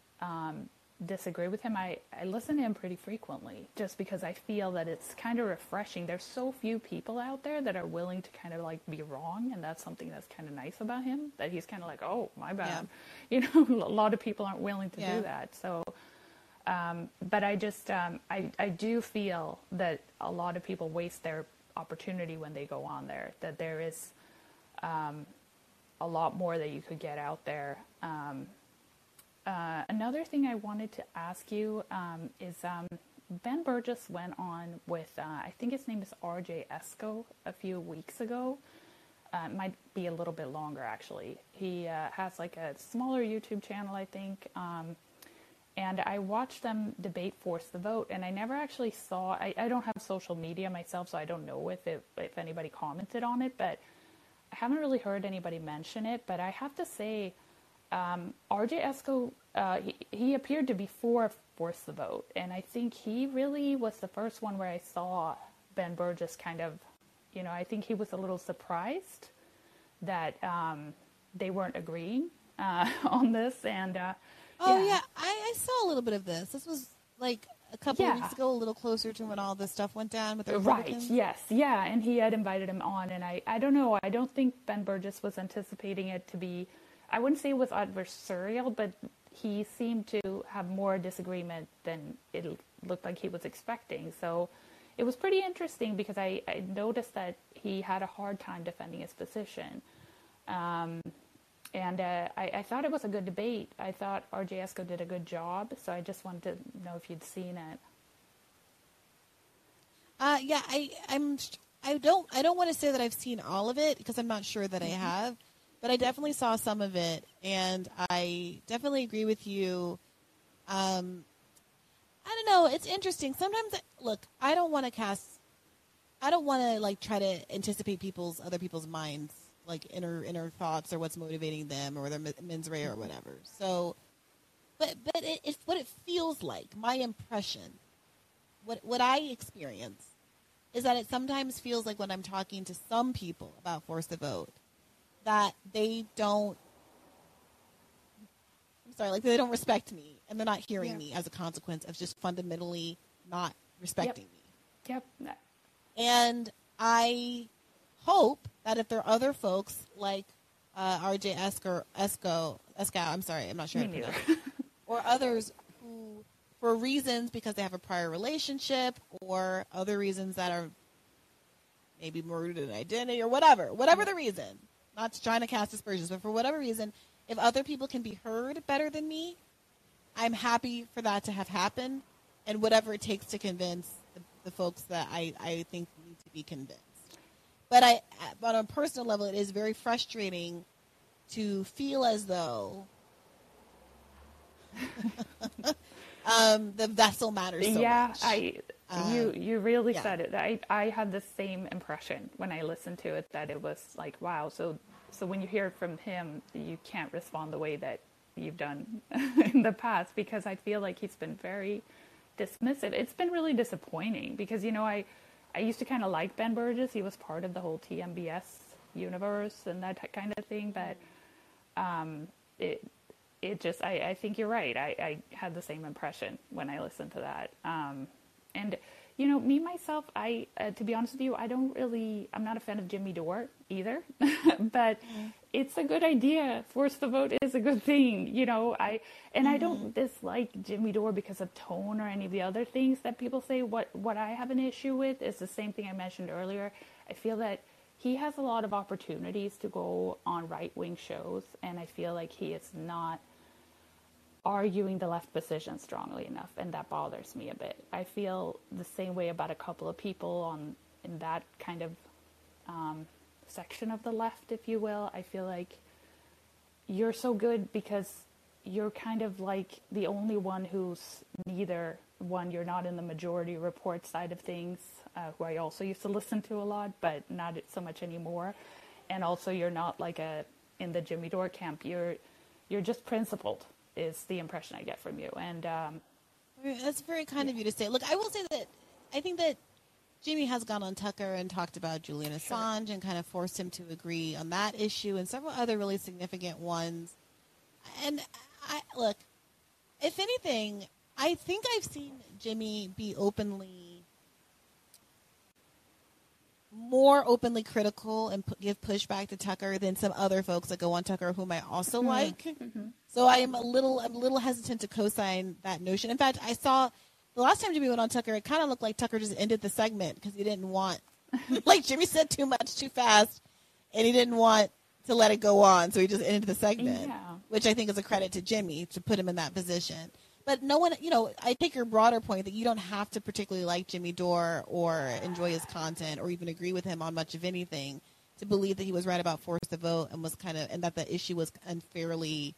disagree with him, I listen to him pretty frequently, just because I feel that it's kind of refreshing. There's so few people out there that are willing to kind of like be wrong, and that's something that's kind of nice about him, that he's kind of like, oh, my bad. A lot of people aren't willing to do that. So but I just I do feel that a lot of people waste their opportunity when they go on there, that there is a lot more that you could get out there. Another thing I wanted to ask you is Ben Burgis went on with, I think his name is RJ Eskow, a few weeks ago. It might be a little bit longer, actually. He has like a smaller YouTube channel, I think. And I watched them debate Force the Vote, and I never actually saw, I don't have social media myself, so I don't know if anybody commented on it, but I haven't really heard anybody mention it. But I have to say, RJ Eskow, he appeared to be for Force the Vote, and I think he really was the first one where I saw Ben Burgis kind of, you know, I think he was a little surprised that they weren't agreeing on this. And I saw a little bit of this. This was like a couple of weeks ago, a little closer to when all this stuff went down with the Republicans. Right, yes, yeah, and he had invited him on, and I don't know, I don't think Ben Burgis was anticipating it to be, I wouldn't say it was adversarial, but he seemed to have more disagreement than it looked like he was expecting. So it was pretty interesting because I noticed that he had a hard time defending his position. I thought it was a good debate. I thought RJ Eskow did a good job. So I just wanted to know if you'd seen it. I don't want to say that I've seen all of it because I'm not sure that I have. But I definitely saw some of it, and I definitely agree with you. I don't know. It's interesting. Sometimes, I don't want to try to anticipate other people's minds, like inner thoughts or what's motivating them or their mens rea or whatever. So, but it's what it feels like. My impression, what I experience, is that it sometimes feels like when I'm talking to some people about Force the Vote, that they don't respect me, and they're not hearing me as a consequence of just fundamentally not respecting me. Yep. And I hope that if there are other folks like RJ Eskow, I'm not sure how to pronounce it, or others who, for reasons because they have a prior relationship or other reasons that are maybe more rooted in identity or whatever the reason, not trying to cast aspersions, but for whatever reason, if other people can be heard better than me, I'm happy for that to have happened, and whatever it takes to convince the folks that I think need to be convinced. But on a personal level, it is very frustrating to feel as though the vessel matters so much. You really said it. I had the same impression when I listened to it, that it was like, wow. So when you hear from him, you can't respond the way that you've done in the past, because I feel like he's been very dismissive. It's been really disappointing because, you know, I used to kind of like Ben Burgis. He was part of the whole TMBS universe and that kind of thing. But it just, I think you're right. I had the same impression when I listened to that. And, you know, me, myself, I, to be honest with you, I'm not a fan of Jimmy Dore either, but it's a good idea. Force the Vote is a good thing, you know, I don't dislike Jimmy Dore because of tone or any of the other things that people say. What I have an issue with is the same thing I mentioned earlier. I feel that he has a lot of opportunities to go on right-wing shows, and I feel like he is not arguing the left position strongly enough, and that bothers me a bit. I feel the same way about a couple of people in that kind of section of the left, if you will. I feel like you're so good because you're kind of like the only one who's neither one. You're not in the majority report side of things, who I also used to listen to a lot, but not so much anymore. And also, you're not like in the Jimmy Dore camp. You're just principled, is the impression I get from you. And that's very kind of you to say. Look, I will say that I think that Jimmy has gone on Tucker and talked about Julian Assange and kind of forced him to agree on that issue and several other really significant ones. And look, if anything, I think I've seen Jimmy be more openly critical and give pushback to Tucker than some other folks that go on Tucker, whom I also like. Mm-hmm. So I'm a little hesitant to co-sign that notion. In fact, I saw the last time Jimmy went on Tucker, it kind of looked like Tucker just ended the segment because he didn't want, like Jimmy said too much too fast, and he didn't want to let it go on, so he just ended the segment, which I think is a credit to Jimmy to put him in that position. But no one, you know, I take your broader point that you don't have to particularly like Jimmy Dore or enjoy his content or even agree with him on much of anything to believe that he was right about Force the Vote and that the issue was unfairly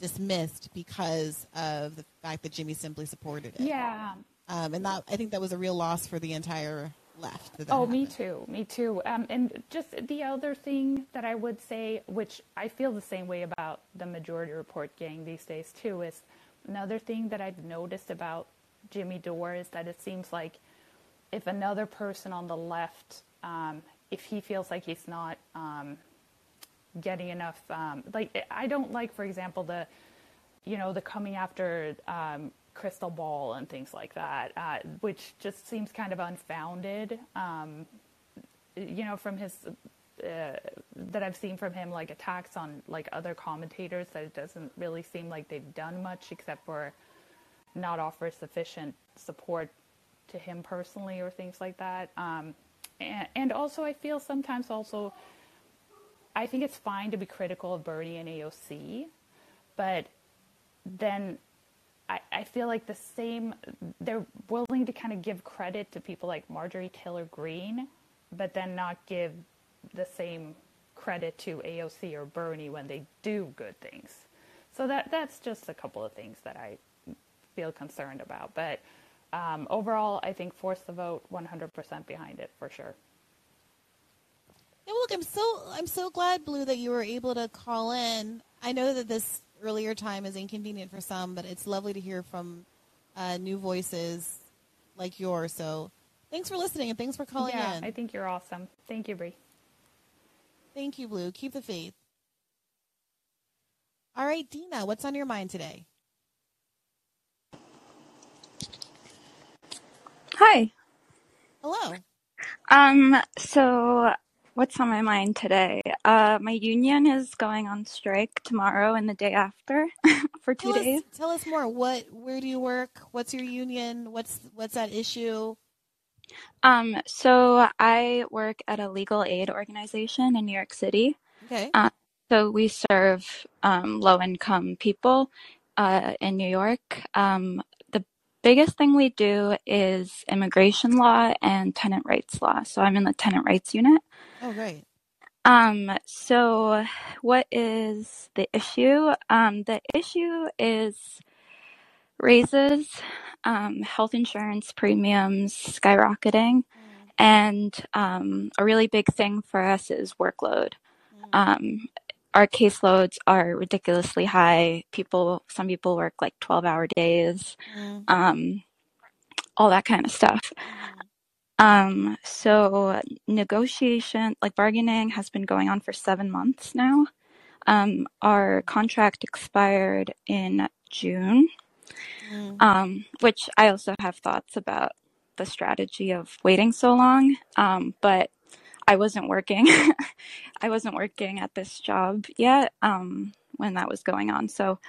dismissed because of the fact that Jimmy simply supported it. Yeah. And that, I think that was a real loss for the entire left. Me too. And just the other thing that I would say, which I feel the same way about the Majority Report gang these days too, is another thing that I've noticed about Jimmy Dore is that it seems like if another person on the left, if he feels like he's not getting enough, like I don't like, for example, the coming after Crystal Ball and things like that, which just seems kind of unfounded, from his, that I've seen from him, like attacks on like other commentators, that it doesn't really seem like they've done much except for not offer sufficient support to him personally or things like that. And also I feel sometimes also, I think it's fine to be critical of Bernie and AOC, but then I feel like they're willing to kind of give credit to people like Marjorie Taylor Greene, but then not give the same credit to AOC or Bernie when they do good things. So that's just a couple of things that I feel concerned about. But overall, I think Force the Vote, 100% behind it for sure. Yeah, well, look, I'm so glad, Blue, that you were able to call in. I know that this earlier time is inconvenient for some, but it's lovely to hear from new voices like yours. So thanks for listening and thanks for calling in. Yeah, I think you're awesome. Thank you, Bree. Thank you, Blue. Keep the faith. All right, Dina, what's on your mind today? Hi. Hello. So what's on my mind today? My union is going on strike tomorrow and the day after for two days. Tell us more. Where do you work? What's your union? What's that issue? So I work at a legal aid organization in New York City. Okay. So we serve low-income people in New York. Biggest thing we do is immigration law and tenant rights law. So I'm in the tenant rights unit. Oh, right. So what is the issue? The issue is raises, health insurance premiums skyrocketing. And a really big thing for us is workload. Our caseloads are ridiculously high. Some people work like 12-hour days, all that kind of stuff. So negotiation, like bargaining, has been going on for 7 months now. Our contract expired in June, which I also have thoughts about the strategy of waiting so long, but I wasn't working. I wasn't working at this job yet when that was going on, so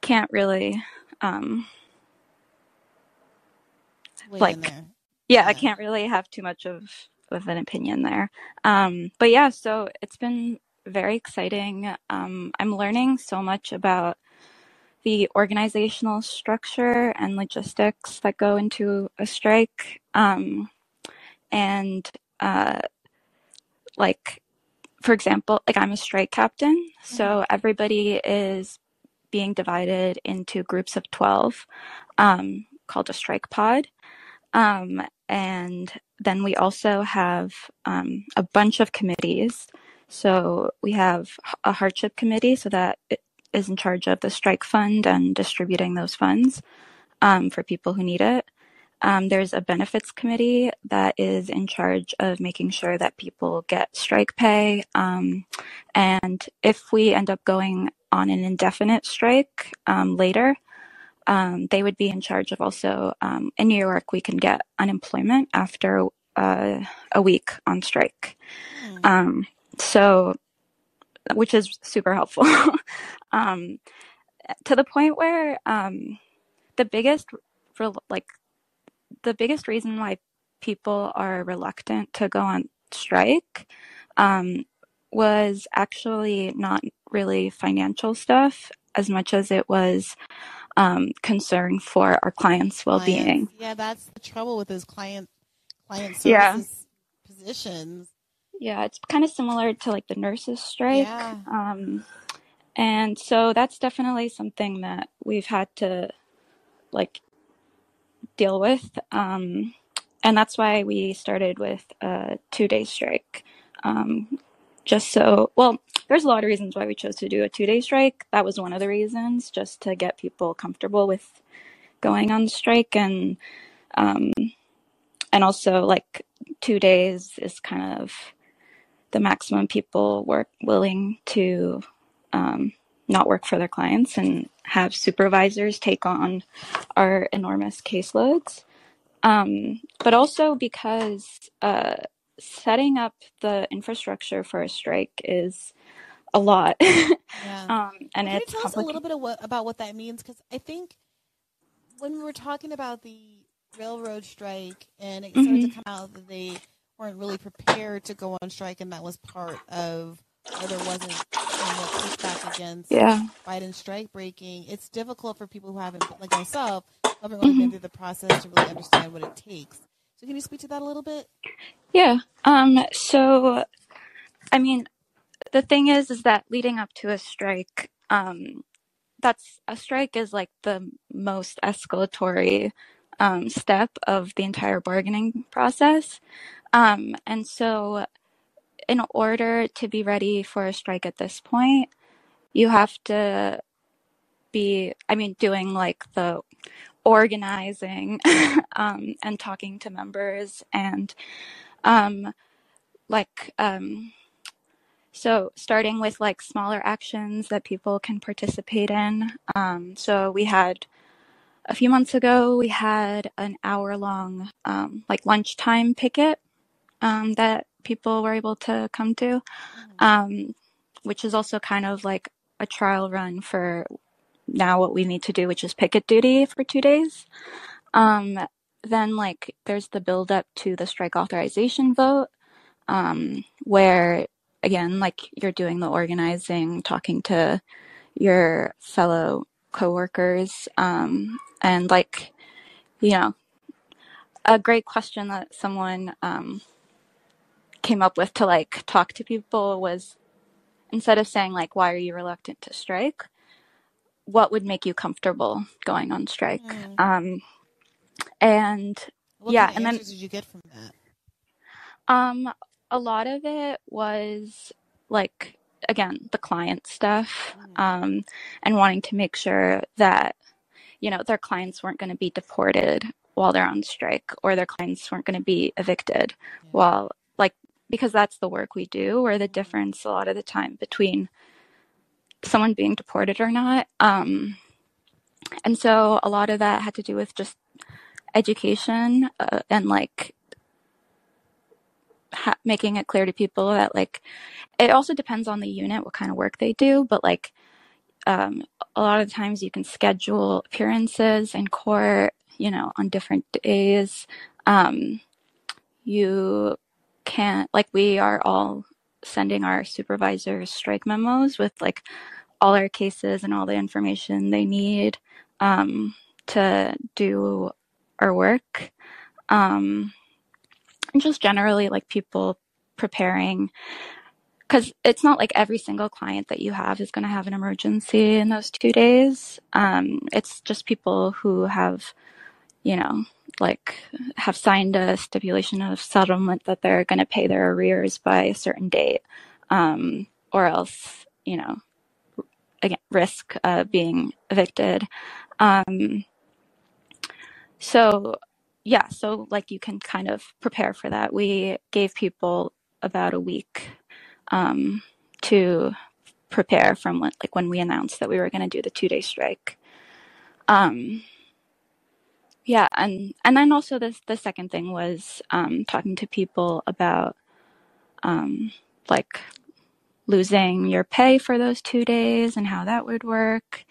can't really I can't really have too much of an opinion there. But yeah, so it's been very exciting. I'm learning so much about the organizational structure and logistics that go into a strike, and like, for example, like I'm a strike captain, so everybody is being divided into groups of 12, called a strike pod. And then we also have a bunch of committees. So we have a hardship committee, so that it is in charge of the strike fund and distributing those funds for people who need it. There's a benefits committee that is in charge of making sure that people get strike pay. And if we end up going on an indefinite strike later, they would be in charge of also, in New York, we can get unemployment after a week on strike. So, which is super helpful. To the point where the biggest reason why people are reluctant to go on strike was actually not really financial stuff as much as it was concern for our clients' well-being. Yeah, that's the trouble with those client services positions. Yeah, it's kind of similar to like the nurses' strike. Yeah. And so that's definitely something that we've had to like deal with And that's why we started with a 2-day strike. Just so, well, there's a lot of reasons why we chose to do a 2-day strike. That was one of the reasons, just to get people comfortable with going on strike. And also, like, 2 days is kind of the maximum people were willing to not work for their clients and have supervisors take on our enormous caseloads. But also because setting up the infrastructure for a strike is a lot. Yeah. And it's complicated. Can you tell us a little bit about what that means? Because I think when we were talking about the railroad strike and it started to come out that they weren't really prepared to go on strike, and that was part of why there wasn't pushback against Biden's strike breaking. It's difficult for people who haven't, like myself, haven't really been through the process to really understand what it takes. So can you speak to that a little bit? Yeah. So, I mean, the thing is that leading up to a strike, a strike is like the most escalatory step of the entire bargaining process. And so in order to be ready for a strike at this point, you have to be, doing like the organizing and talking to members and so starting with like smaller actions that people can participate in. So we had a few months ago, we had an hour-long like lunchtime picket that people were able to come to, which is also kind of like a trial run for now what we need to do, which is picket duty for 2 days. Then like there's the build up to the strike authorization vote, where again, like you're doing the organizing, talking to your fellow coworkers, and like, you know, a great question that someone came up with to like talk to people was, instead of saying like, why are you reluctant to strike? What would make you comfortable going on strike? And what kind of answers did you get from that? A lot of it was like, again, the client stuff, and wanting to make sure that, you know, their clients weren't going to be deported while they're on strike, or their clients weren't going to be evicted while, like, because that's the work we do, or the difference a lot of the time between someone being deported or not. And so a lot of that had to do with just education, and like making it clear to people that, like, it also depends on the unit what kind of work they do, but like a lot of times you can schedule appearances in court, you know, on different days. You can't, like, we are all sending our supervisors strike memos with like all our cases and all the information they need to do our work. And just generally like people preparing, because it's not like every single client that you have is going to have an emergency in those 2 days. It's just people who have, you know, like have signed a stipulation of settlement that they're going to pay their arrears by a certain date, or else, you know, again, risk being evicted. So like you can kind of prepare for that. We gave people about a week to prepare from like when we announced that we were going to do the 2-day strike. And then also the second thing was talking to people about like losing your pay for those 2 days and how that would work.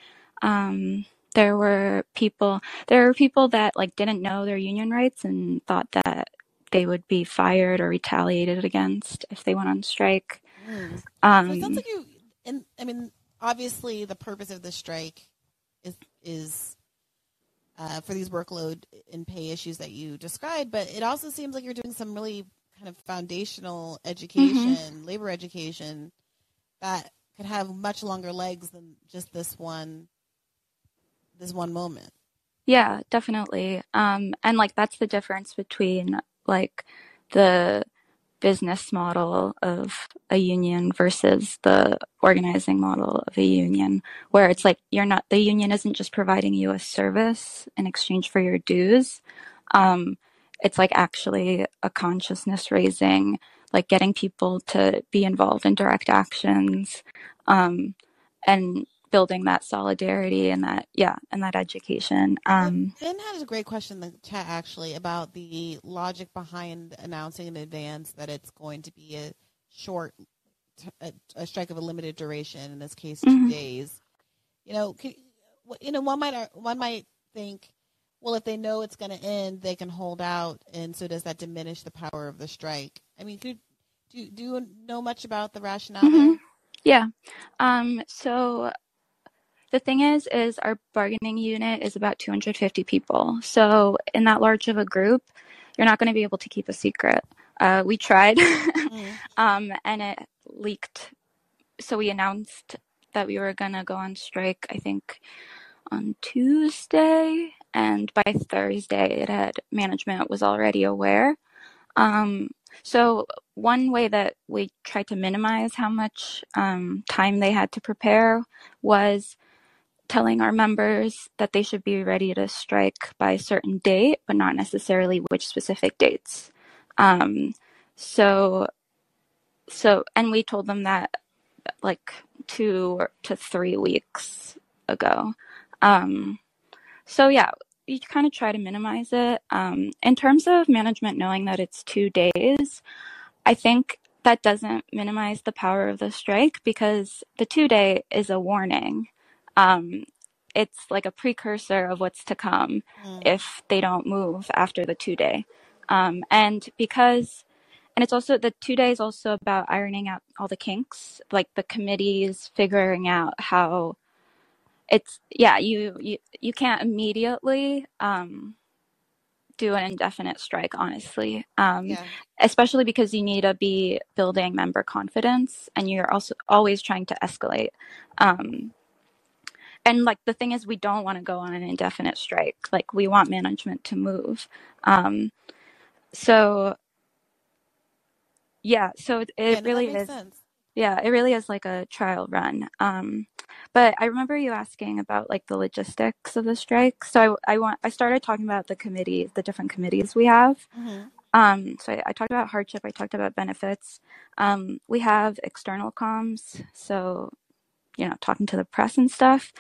There were people that like didn't know their union rights and thought that they would be fired or retaliated against if they went on strike. So it sounds like you, and I mean, obviously the purpose of the strike is for these workload and pay issues that you described, but it also seems like you're doing some really kind of foundational education, labor education, that could have much longer legs than just this one moment. Yeah, definitely. And like that's the difference between like the business model of a union versus the organizing model of a union, where it's like you're not, the union isn't just providing you a service in exchange for your dues. It's like actually a consciousness raising, like getting people to be involved in direct actions, and building that solidarity and that, yeah, and that education. Ben had a great question in the chat actually about the logic behind announcing in advance that it's going to be a short, a strike of a limited duration, in this case, 2 days. One might think, well, if they know it's going to end, they can hold out, and so does that diminish the power of the strike? I mean, do you know much about the rationale? Yeah. So the thing is our bargaining unit is about 250 people. So in that large of a group, you're not going to be able to keep a secret. We tried, and it leaked. So we announced that we were going to go on strike, I think, on Tuesday. And by Thursday, management was already aware. So one way that we tried to minimize how much time they had to prepare was telling our members that they should be ready to strike by a certain date, but not necessarily which specific dates. And we told them that like 2 to 3 weeks ago. So yeah, you kind of try to minimize it. In terms of management knowing that it's 2 days, I think that doesn't minimize the power of the strike, because the 2 day is a warning. It's like a precursor of what's to come if they don't move after the 2 day. And it's also, the 2 day is also about ironing out all the kinks, like the committees figuring out how. It's, yeah, you can't immediately do an indefinite strike, honestly, especially because you need to be building member confidence, and you're also always trying to escalate. And like the thing is, we don't want to go on an indefinite strike. Like, we want management to move. It really is like a trial run. But I remember you asking about like the logistics of the strike. So I started talking about the committees, the different committees we have. So I talked about hardship. I talked about benefits. We have external comms. So, talking to the press and stuff.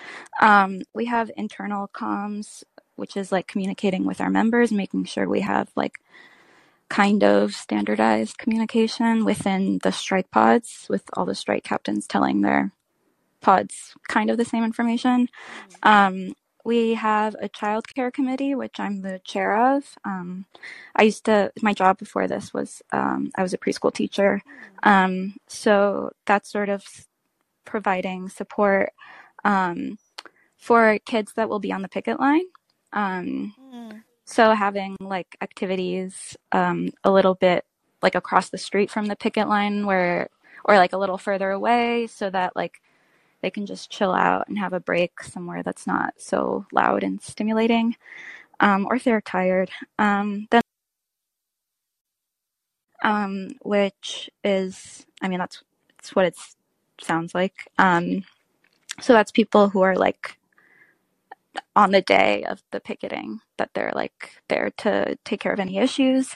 We have internal comms, which is like communicating with our members, making sure we have like kind of standardized communication within the strike pods, with all the strike captains telling their pods kind of the same information. We have a child care committee, which I'm the chair of. My job before this was, I was a preschool teacher. So that's sort of providing support for kids that will be on the picket line. So having like activities a little bit like across the street from the picket line, or like a little further away, so that like they can just chill out and have a break somewhere that's not so loud and stimulating, or if they're tired. Which is, that's what it sounds like. So that's people who are like on the day of the picketing, that they're like there to take care of any issues.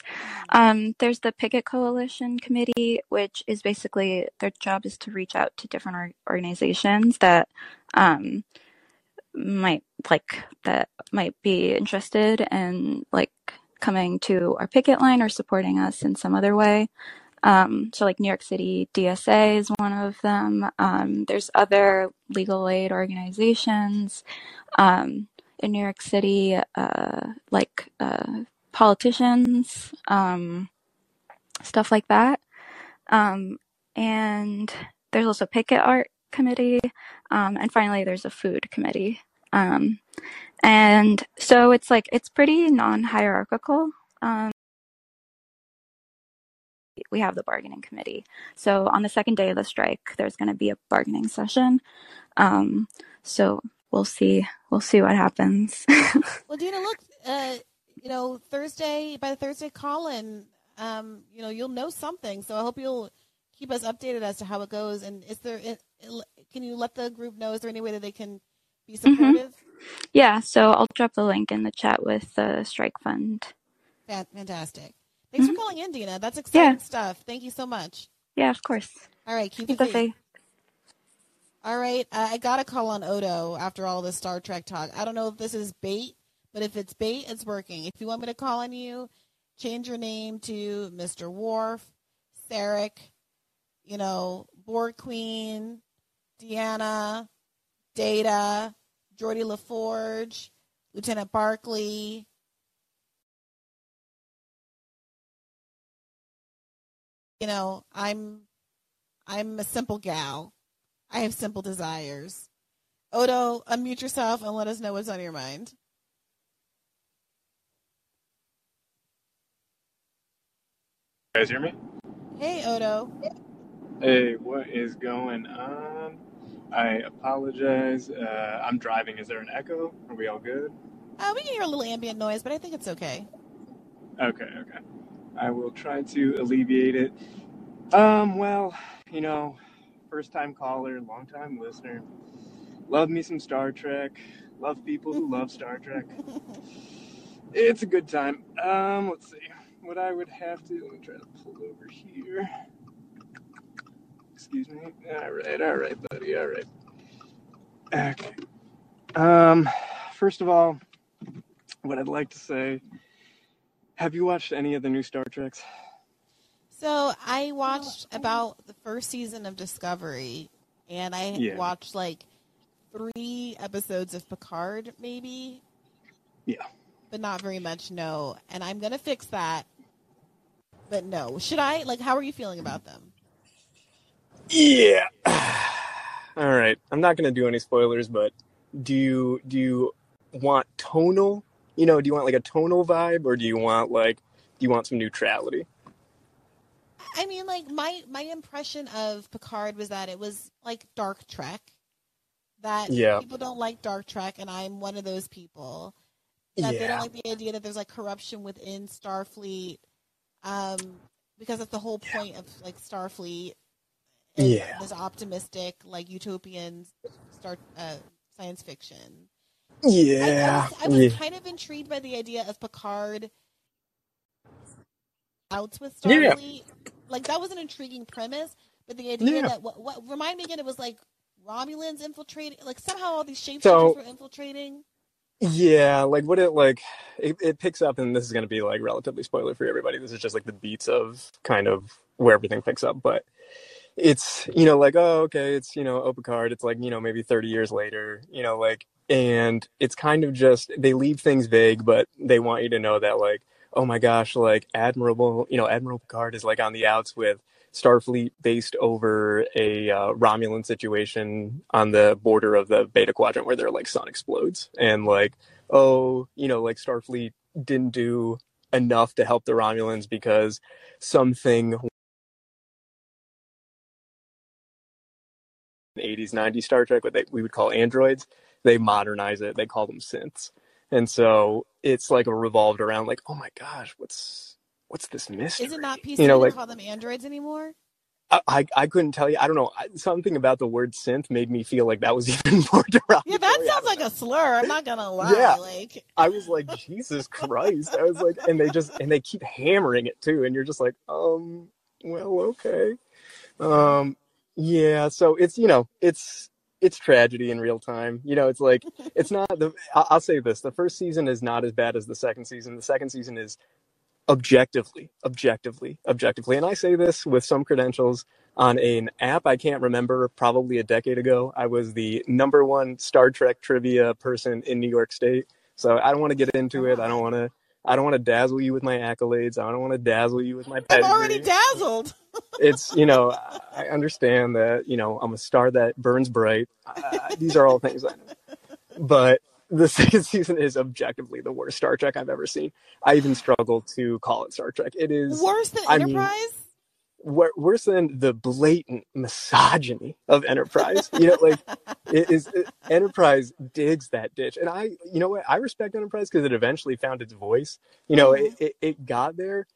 There's the Picket Coalition Committee, which is basically, their job is to reach out to different organizations that might be interested in like coming to our picket line or supporting us in some other way. So like New York City DSA is one of them. There's other legal aid organizations in New York City, politicians, stuff like that. And there's also Picket Art Committee. And finally, there's a food committee. And so it's like, it's pretty non-hierarchical. We have the bargaining committee. So on the second day of the strike, there's going to be a bargaining session. So we'll see what happens. Well, Dina, look, you know, Thursday, by the Thursday call-in, you know, you'll know something. So I hope you'll keep us updated as to how it goes. And is there, can you let the group know, is there any way that they can be supportive? Mm-hmm. Yeah, so I'll drop the link in the chat with the Strike Fund. Fantastic. Thanks for calling in, Dina. That's exciting stuff. Thank you so much. Yeah, of course. All right, keep the faith. All right, I got a call on Odo after all this Star Trek talk. I don't know if this is bait, but if it's bait, it's working. If you want me to call on you, change your name to Mr. Worf, Sarek, you know, Borg Queen, Deanna, Data, Geordi LaForge, Lieutenant Barkley. You know, I'm a simple gal. I have simple desires. Odo, unmute yourself and let us know what's on your mind. You guys hear me? Hey, Odo. Hey, what is going on? I apologize. I'm driving. Is there an echo? Are we all good? We can hear a little ambient noise, but I think it's okay. Okay. I will try to alleviate it. Well, you know, first-time caller, long-time listener. Love me some Star Trek. Love people who love Star Trek. It's a good time. Let's see. What I would have to... Let me try to pull over here. Excuse me. All right, buddy. All right. Okay. First of all, what I'd like to say... Have you watched any of the new Star Treks? So I watched about the first season of Discovery, and I watched like 3 episodes of Picard, maybe. Yeah. But not very much, no. And I'm going to fix that. But no. Should I? Like, how are you feeling about them? Yeah. All right. I'm not going to do any spoilers, but do you want tonal? You know, do you want like a tonal vibe, or do you want some neutrality? I mean, like my impression of Picard was that it was like Dark Trek. That people don't like Dark Trek, and I'm one of those people. That they don't like the idea that there's like corruption within Starfleet, because that's the whole point of like Starfleet. This optimistic, like utopian science fiction. Yeah, I was kind of intrigued by the idea of Picard out with Starfleet. Yeah. Like that was an intriguing premise, but the idea that what remind me again, it was like Romulans infiltrating, like somehow all these shapeshifters were infiltrating. Yeah, like what it picks up, and this is going to be like relatively spoiler for everybody. This is just like the beats of kind of where everything picks up, but. It's, you know, like, oh, okay, it's, you know, Picard, it's like, you know, maybe 30 years later, you know, like, and it's kind of just, they leave things vague, but they want you to know that, like, oh my gosh, like, Admiral Picard is, like, on the outs with Starfleet based over a Romulan situation on the border of the Beta Quadrant where their, like, sun explodes. And, like, oh, you know, like, Starfleet didn't do enough to help the Romulans because something... 80s, 90s Star Trek, what we would call androids, they modernize it, they call them synths. And so it's like a revolved around like, oh my gosh, what's this mystery? Is it not PC to call them androids anymore? I couldn't tell you. I don't know. Something about the word synth made me feel like that was even more derogatory. Yeah, that sounds like a slur. I'm not going to lie. Yeah. Like I was like, Jesus Christ. I was like, and they keep hammering it too. And you're just like, well, okay. Yeah, so it's, you know, it's tragedy in real time. You know, it's like, it's not the, I'll say this, the first season is not as bad as the second season. The second season is objectively. And I say this with some credentials on an app I can't remember, probably a decade ago. I was the number one Star Trek trivia person in New York State. So I don't want to get into it. I don't want to dazzle you with my accolades. I don't want to dazzle you with my pedigree. I'm already dazzled. It's, you know, I understand that, you know, I'm a star that burns bright. These are all things I know. But the second season is objectively the worst Star Trek I've ever seen. I even struggle to call it Star Trek. It is... Worse than Enterprise? we're seeing the blatant misogyny of Enterprise. You know, like Enterprise digs that ditch. And I, you know what, I respect Enterprise because it eventually found its voice. You know, it got there.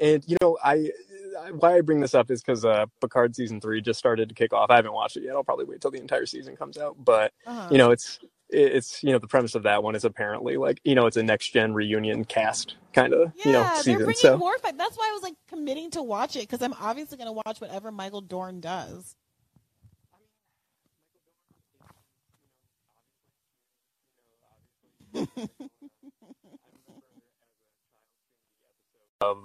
And, you know, why I bring this up is because Picard season 3 just started to kick off. I haven't watched it yet. I'll probably wait till the entire season comes out. But, you know, it's, you know, the premise of that one is apparently like, you know, it's a next gen reunion cast kind of, you know, season. They're bringing Worf. That's why I was like committing to watch it, because I'm obviously going to watch whatever Michael Dorn does. Of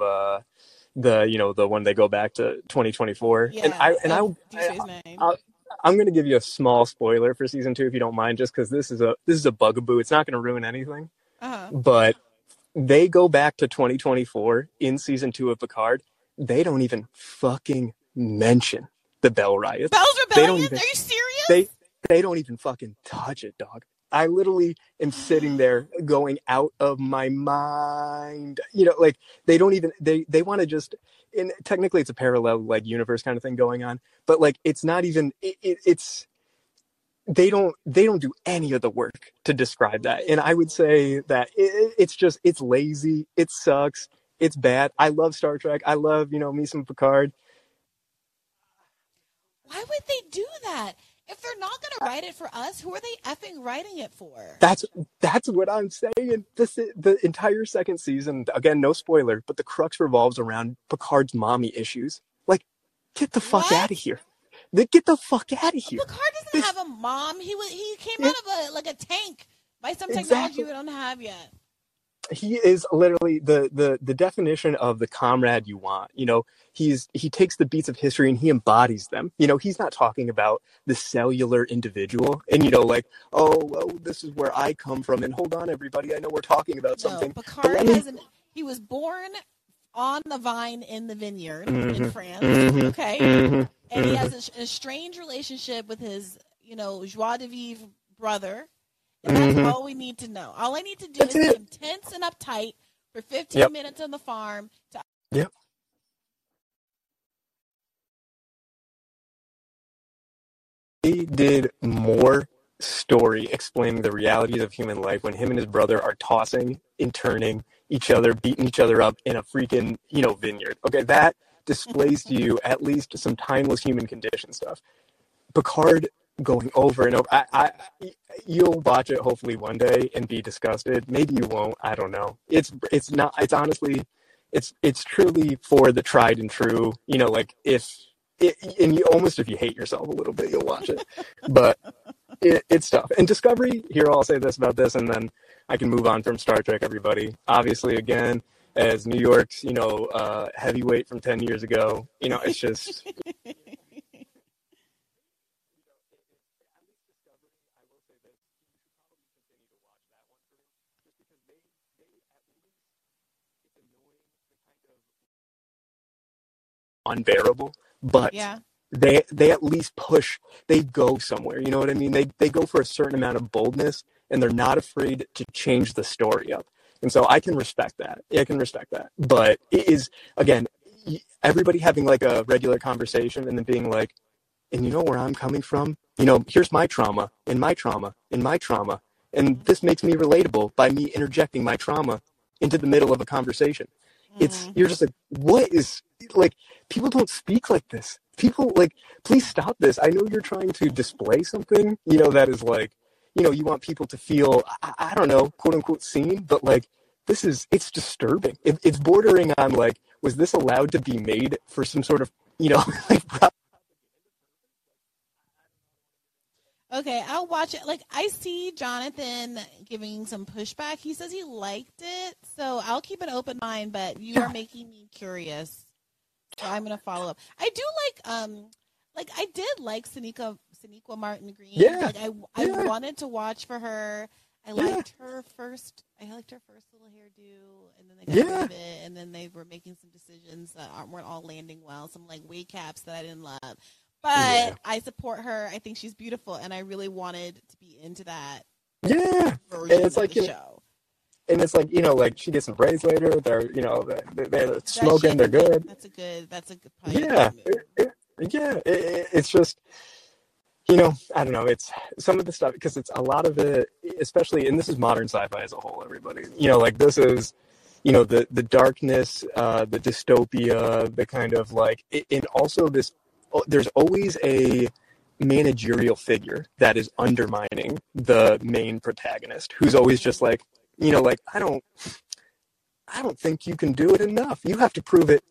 the one they go back to 2024, yeah, I'm going to give you a small spoiler for season 2 if you don't mind, just because this is a bugaboo. It's not going to ruin anything, but they go back to 2024 in season 2 of Picard. They don't even fucking mention the Bell riots. Bell's rebellion? Are you serious? They don't even fucking touch it, dog. I literally am sitting there going out of my mind. You know, like they don't even, they want to just, and technically it's a parallel like universe kind of thing going on, but like, it's not even, it's, they don't do any of the work to describe that. And I would say that it's just, it's lazy. It sucks. It's bad. I love Star Trek. I love, you know, me some Picard. Why would they do that? If they're not going to write it for us, who are they effing writing it for? That's what I'm saying. The entire second season, again, no spoiler, but the crux revolves around Picard's mommy issues. Like, get the fuck out of here. Get the fuck out of here. Picard doesn't have a mom. He came out of a tank by some technology we don't have yet. He is literally the definition of the comrade you want. You know, he takes the beats of history and he embodies them. You know, he's not talking about the cellular individual and, you know, like, oh, well, this is where I come from. And hold on, everybody, I know we're talking about something. Picard he was born on the vine in the vineyard in France. Okay. And he has a strange relationship with his, you know, joie de vivre brother. And that's all we need to know. All I need to do is be intense and uptight for 15 minutes on the farm. He did more story explaining the realities of human life when him and his brother are tossing and turning each other, beating each other up in a freaking, you know, vineyard. Okay, that displays to you at least some timeless human condition stuff. Picard going over and over. You'll watch it hopefully one day and be disgusted. Maybe you won't. I don't know. It's not. It's honestly, it's truly for the tried and true. You know, like and you almost, if you hate yourself a little bit, you'll watch it. But it's tough. And Discovery. Here, I'll say this about this, and then I can move on from Star Trek. Everybody, obviously, again, as New York's, you know, heavyweight from 10 years ago. You know, it's just. unbearable, but they at least push, they go somewhere, you know what I mean? They go for a certain amount of boldness, and they're not afraid to change the story up. And so I can respect that. But it is, again, everybody having like a regular conversation and then being like, and you know where I'm coming from? You know, here's my trauma, and my trauma, and my trauma. And this makes me relatable by me interjecting my trauma into the middle of a conversation. It's, you're just like, what is, like, people don't speak like this. People, like, please stop this. I know you're trying to display something, you know, that is like, you know, you want people to feel, I don't know, quote unquote seen, but like, this is, it's disturbing. It's bordering on like, was this allowed to be made for some sort of, you know, like. Okay, I'll watch it. Like, I see Jonathan giving some pushback. He says he liked it, so I'll keep an open mind, but you are making me curious, so I'm going to follow up. I do like I did like Sonequa Martin Green. Yeah. Like, I wanted to watch for her. I liked her first. I liked her first little hairdo, and then they got rid of it, and then they were making some decisions that weren't all landing well, some, like, wig caps that I didn't love. But I support her. I think she's beautiful, and I really wanted to be into that. Yeah, version and it's of like the show. And it's like, you know, like she gets some praise later. They're, you know, they're smoking. They're good. That's a good. Yeah. It's just, you know, I don't know. It's some of the stuff, because it's a lot of it, especially, and this is modern sci-fi as a whole, everybody, you know, like this is, you know, the darkness, the dystopia, the kind of like, and also this, there's always a managerial figure that is undermining the main protagonist, who's always just like, you know, like, I don't think you can do it enough. You have to prove it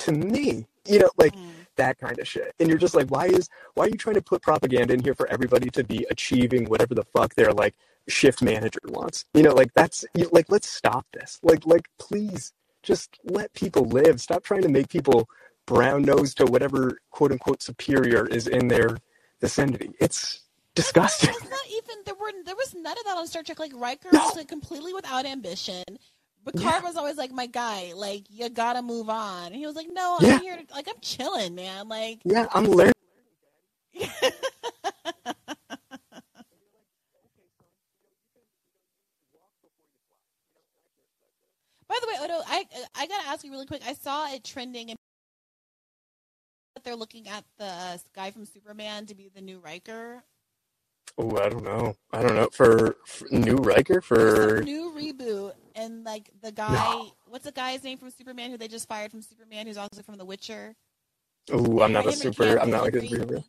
to me, you know, like that kind of shit. And you're just like, why are you trying to put propaganda in here for everybody to be achieving whatever the fuck their like shift manager wants? You know, like that's like, let's stop this. Like, please just let people live. Stop trying to make people brown nose to whatever quote unquote superior is in their vicinity. It's disgusting. There was none of that on Star Trek. Like Riker was like completely without ambition. Picard was always like, my guy, like you gotta move on, and he was like, no, I'm here to, like I'm chilling, man, like I'm learning. By the way, Odo, I gotta ask you really quick, I saw it trending and they're looking at the guy from Superman to be the new Riker. Oh, I don't know. For new Riker? For a new reboot. And, like, the guy... No. What's the guy's name from Superman who they just fired from Superman, who's also from The Witcher? Oh, Henry Cavill.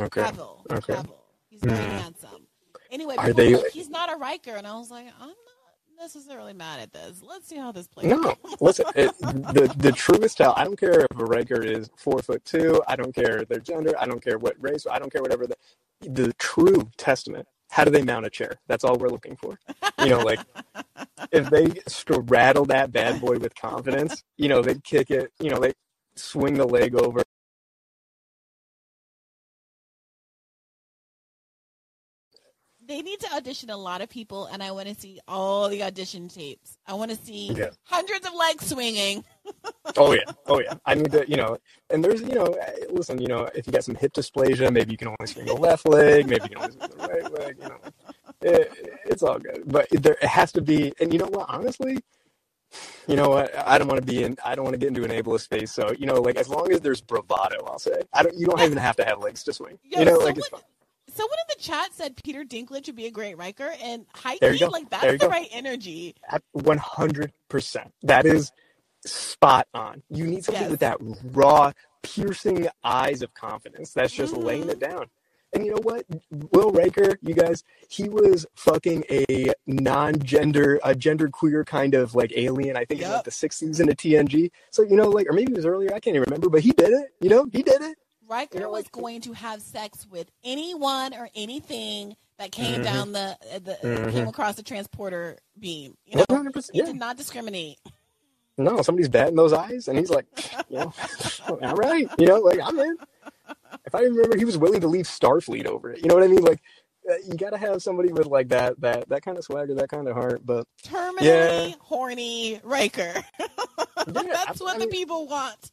Okay. Cavill. He's very handsome. Anyway, he's not a Riker. And I was like, I'm not necessarily mad at this. Let's see how this plays out. No, listen, the truest tell. I don't care if a Riker is 4'2", I don't care their gender, I don't care what race, I don't care whatever. The true testament, how do they mount a chair? That's all we're looking for. You know, like, if they straddle that bad boy with confidence, you know, they kick it, you know, they swing the leg over. They need to audition a lot of people, and I want to see all the audition tapes. I want to see hundreds of legs swinging. Oh, yeah. I need to, you know, and there's, you know, listen, you know, if you got some hip dysplasia, maybe you can only swing the left leg, maybe you can only swing the right leg, you know. It's all good. But there has to be, and you know what, honestly, you know what, I don't want to get into an ableist space, so, you know, like, as long as there's bravado, I'll say. You don't even have to have legs to swing. Yo, you know, like, it's fun. Someone in the chat said Peter Dinklage would be a great Riker, and high-key, like, that's the right energy. At 100%. That is spot on. You need somebody with that raw, piercing eyes of confidence that's just laying it down. And you know what? Will Riker, you guys, he was fucking a genderqueer kind of, like, alien, I think, in, like, the sixth season of TNG. So, you know, like, or maybe it was earlier, I can't even remember, but he did it. You know, he did it. Riker was going to have sex with anyone or anything that came down came across the transporter beam. You know? 100%, he did not discriminate. No, somebody's batting those eyes, and he's like, you know, all right, you know, like, I'm in. If I remember, he was willing to leave Starfleet over it. You know what I mean? Like, you got to have somebody with, like, that kind of swagger, that kind of heart. But terminally horny Riker. That's what the people want.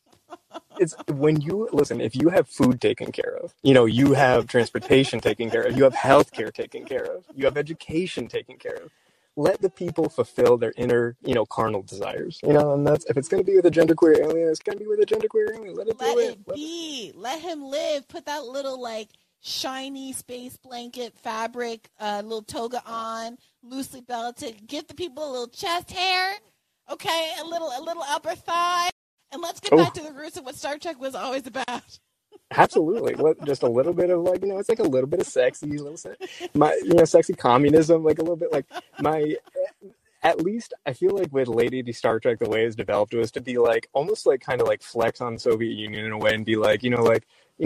It's when you listen, if you have food taken care of, you know, you have transportation taken care of, you have healthcare taken care of, you have education taken care of, let the people fulfill their inner, you know, carnal desires, you know, and that's, if it's going to be with a genderqueer alien, it's going to be with a genderqueer alien. Let him live. Put that little, like, shiny space blanket fabric, little toga on, loosely belted, give the people a little chest hair. Okay. A little upper thigh. And let's get back to the roots of what Star Trek was always about. Absolutely. Just a little bit of, like, you know, it's like a little bit of sexy, you know, sexy communism, like a little bit like at least I feel like with Lady D Star Trek, the way it's developed was to be like, almost like kind of like flex on the Soviet Union in a way and be like, you know,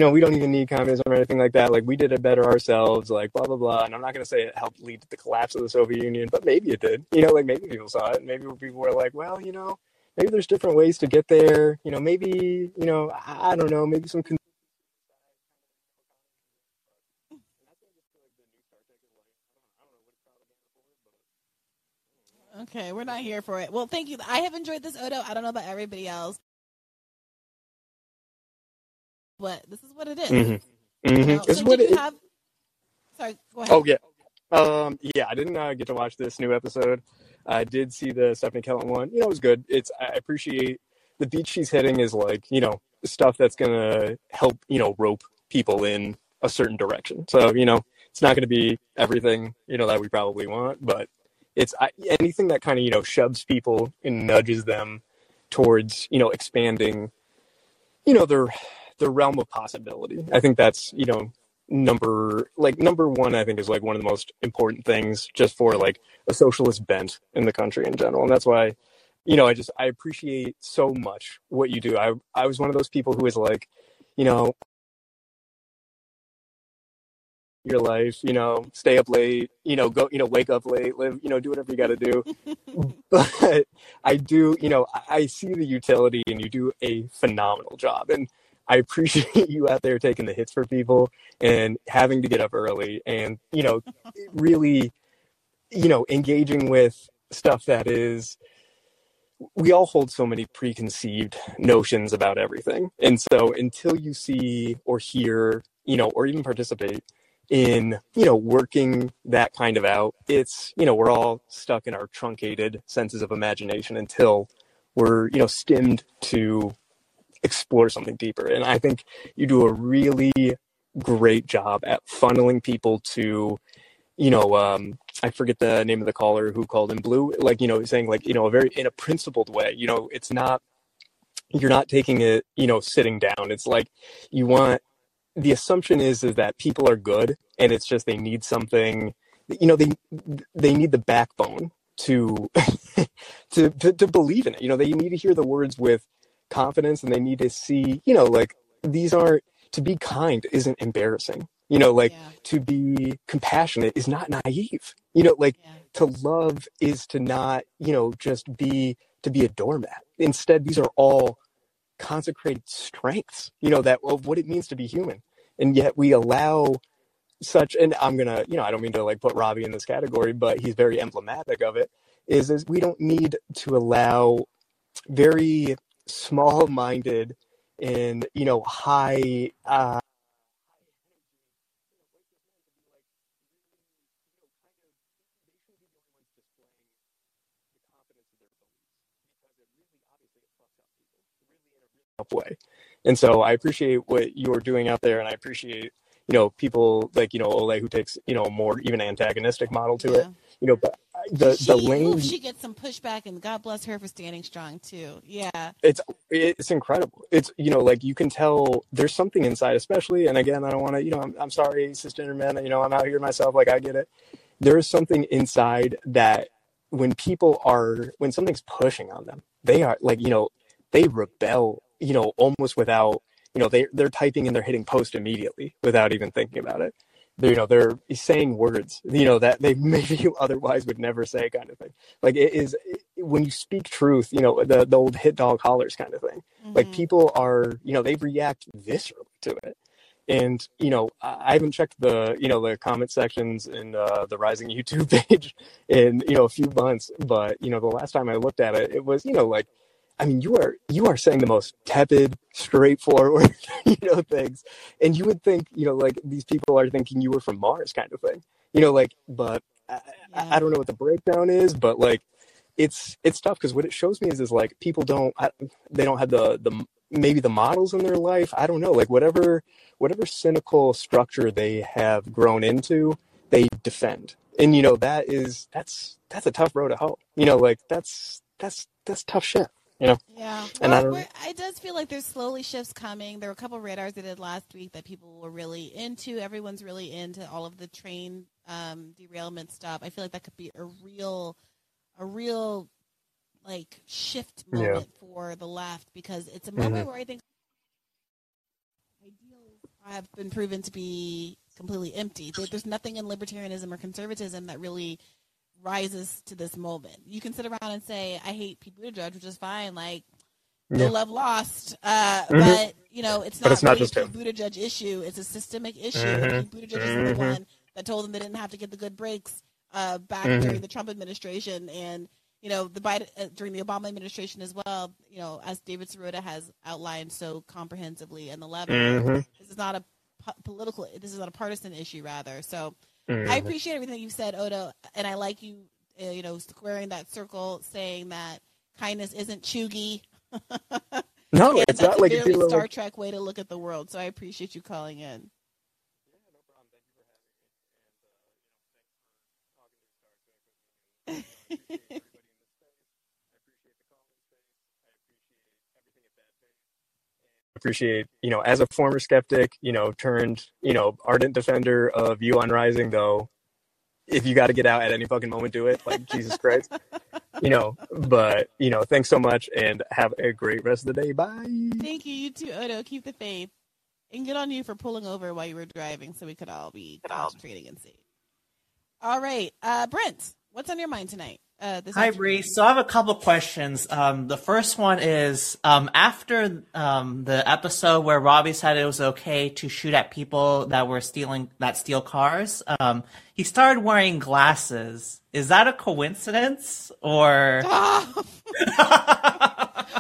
we don't even need communism or anything like that. Like, we did it better ourselves, like, blah, blah, blah. And I'm not going to say it helped lead to the collapse of the Soviet Union, but maybe it did. You know, like, maybe people saw it. Maybe people were like, well, you know, maybe there's different ways to get there. You know, maybe, you know, I don't know, maybe some. Okay, we're not here for it. Well, thank you. I have enjoyed this, Odo. I don't know about everybody else. But this is what it is. Mm-hmm. Mm-hmm. You know, so what it is. Sorry, go ahead. Oh, yeah. Yeah, I didn't get to watch this new episode. I did see the Stephanie Kelton one. You know, it was good. I appreciate the beat she's hitting is like, you know, stuff that's going to help, you know, rope people in a certain direction. So, you know, it's not going to be everything, you know, that we probably want, but it's anything that kind of, you know, shoves people and nudges them towards, you know, expanding, you know, their realm of possibility. I think that's, you know, number one, I think is like one of the most important things just for like a socialist bent in the country in general. And that's why, you know, I appreciate so much what you do. I was one of those people who was like, you know, your life, you know, stay up late, you know, go, you know, wake up late, live, you know, do whatever you got to do. But I do, you know, I see the utility and you do a phenomenal job. And I appreciate you out there taking the hits for people and having to get up early and, you know, really, you know, engaging with stuff that is, we all hold so many preconceived notions about everything. And so until you see or hear, you know, or even participate in, you know, working that kind of out, it's, you know, we're all stuck in our truncated senses of imagination until we're, you know, stimmed to explore something deeper. And I think you do a really great job at funneling people to, you know, I forget the name of the caller who called in blue, like, you know, saying like, you know, in a principled way, you know, it's not, you're not taking it, you know, sitting down. It's like you want, the assumption is that people are good and it's just, they need something, you know, they need the backbone to believe in it. You know, they need to hear the words with confidence and they need to see, you know, like these aren't, to be kind isn't embarrassing, you know, like yeah. To be compassionate is not naive, you know, like yeah. To love is to not, you know, just be, to be a doormat. Instead, these are all consecrated strengths, you know, that of what it means to be human. And yet we allow such, and I'm going to, you know, I don't mean to like put Robbie in this category, but he's very emblematic of it, is we don't need to allow very small-minded and, you know, high way. And so I appreciate what you're doing out there, and I appreciate, you know, people like, you know, Ole, who takes, you know, a more even antagonistic model to yeah. it, you know, but she gets some pushback, and God bless her for standing strong too. Yeah, it's incredible. It's, you know, like you can tell there's something inside, especially. And again, I don't want to, you know, I'm sorry, cisgender men. You know, I'm out here myself. Like I get it. There is something inside that when something's pushing on them, they are like, you know, they rebel. You know, almost without, you know, they're typing and they're hitting post immediately without even thinking about it. You know, they're saying words, you know, that they maybe otherwise would never say, kind of thing. Like when you speak truth, you know, the old hit dog hollers kind of thing. Mm-hmm. Like people are, you know, they react viscerally to it. And, you know, I haven't checked the, you know, the comment sections in the Rising YouTube page in, you know, a few months. But, you know, the last time I looked at it, it was, you know, like, I mean, you are saying the most tepid, straightforward, you know, things. And you would think, you know, like these people are thinking you were from Mars kind of thing, you know, like, but I don't know what the breakdown is, but like, it's tough. Cause what it shows me is like, people don't have maybe the models in their life. I don't know, like whatever cynical structure they have grown into, they defend. And, you know, that's a tough road to hoe, you know, like that's tough shit. You know? Yeah. And well, it does feel like there's slowly shifts coming. There were a couple of radars I did last week that people were really into. Everyone's really into all of the train derailment stuff. I feel like that could be a real like shift moment yeah. for the left, because it's a moment mm-hmm. where I think ideals have been proven to be completely empty. There's nothing in libertarianism or conservatism that really rises to this moment. You can sit around and say, I hate Pete Buttigieg, which is fine, like, yeah. no love lost. Mm-hmm. But, you know, it's not just a Pete Buttigieg issue. It's a systemic issue. Mm-hmm. Pete Buttigieg mm-hmm. is the one that told them they didn't have to get the good breaks back mm-hmm. during the Trump administration and, you know, the Biden during the Obama administration as well, you know, as David Sirota has outlined so comprehensively in the letter. Mm-hmm. This is not a partisan issue, rather. So Mm-hmm. I appreciate everything you've said, Odo, and I like you, you know, squaring that circle, saying that kindness isn't chuggy. No, it's not like a Star Trek way to look at the world. So I appreciate you calling in. Appreciate, you know, as a former skeptic, you know, turned, you know, ardent defender of you on Rising, though, if you got to get out at any fucking moment, do it, like Jesus Christ, you know, but, you know, thanks so much and have a great rest of the day. Bye. Thank you. You too, Odo. Keep the faith, and good on you for pulling over while you were driving so we could all be concentrating and safe. All right. Brent, what's on your mind tonight? Hi, Bree. So I have a couple questions. The first one is, after the episode where Robbie said it was okay to shoot at people that were steal cars, he started wearing glasses. Is that a coincidence, or? Oh.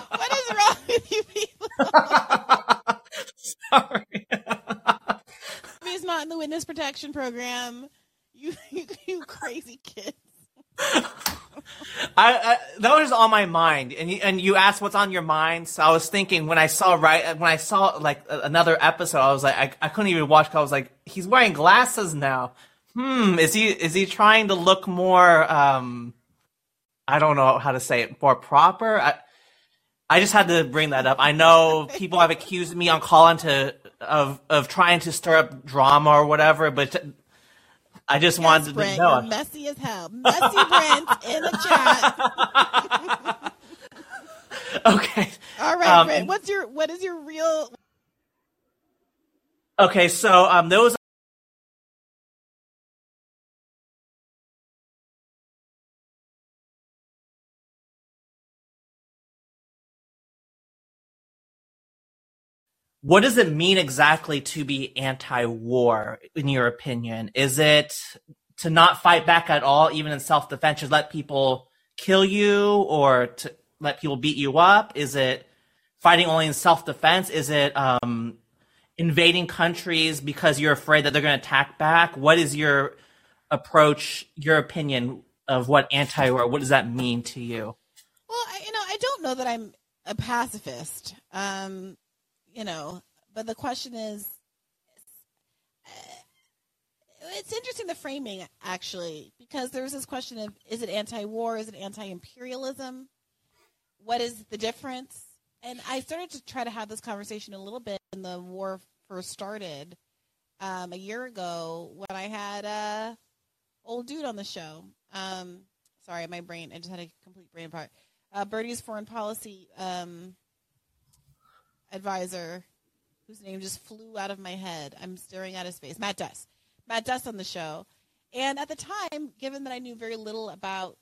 What is wrong with you people? Sorry. He's not in the witness protection program. You crazy kids. I that was on my mind, and you asked what's on your mind. So I was thinking when I saw like another episode, I was like I couldn't even watch. 'Cause I was like, he's wearing glasses now. Is he trying to look more? I don't know how to say it, more proper. I just had to bring that up. I know people have accused me on calling of trying to stir up drama or whatever, but. I just wanted to know. You're messy as hell. Messy Brent in the chat. Okay. All right, Brent. What is your real? Okay, so there was. What does it mean exactly to be anti-war, in your opinion? Is it to not fight back at all, even in self-defense, to let people kill you or to let people beat you up? Is it fighting only in self-defense? Is it invading countries because you're afraid that they're going to attack back? What is your approach, your opinion of what anti-war, what does that mean to you? Well, I don't know that I'm a pacifist. You know, but the question is, it's interesting, the framing, actually, because there's this question of, is it anti-war? Is it anti-imperialism? What is the difference? And I started to try to have this conversation a little bit when the war first started a year ago when I had old dude on the show. Sorry, my brain. I just had a complete brain fart. Birdie's foreign policy advisor, whose name just flew out of my head. I'm staring at his face. Matt Duss on the show. And at the time, given that I knew very little about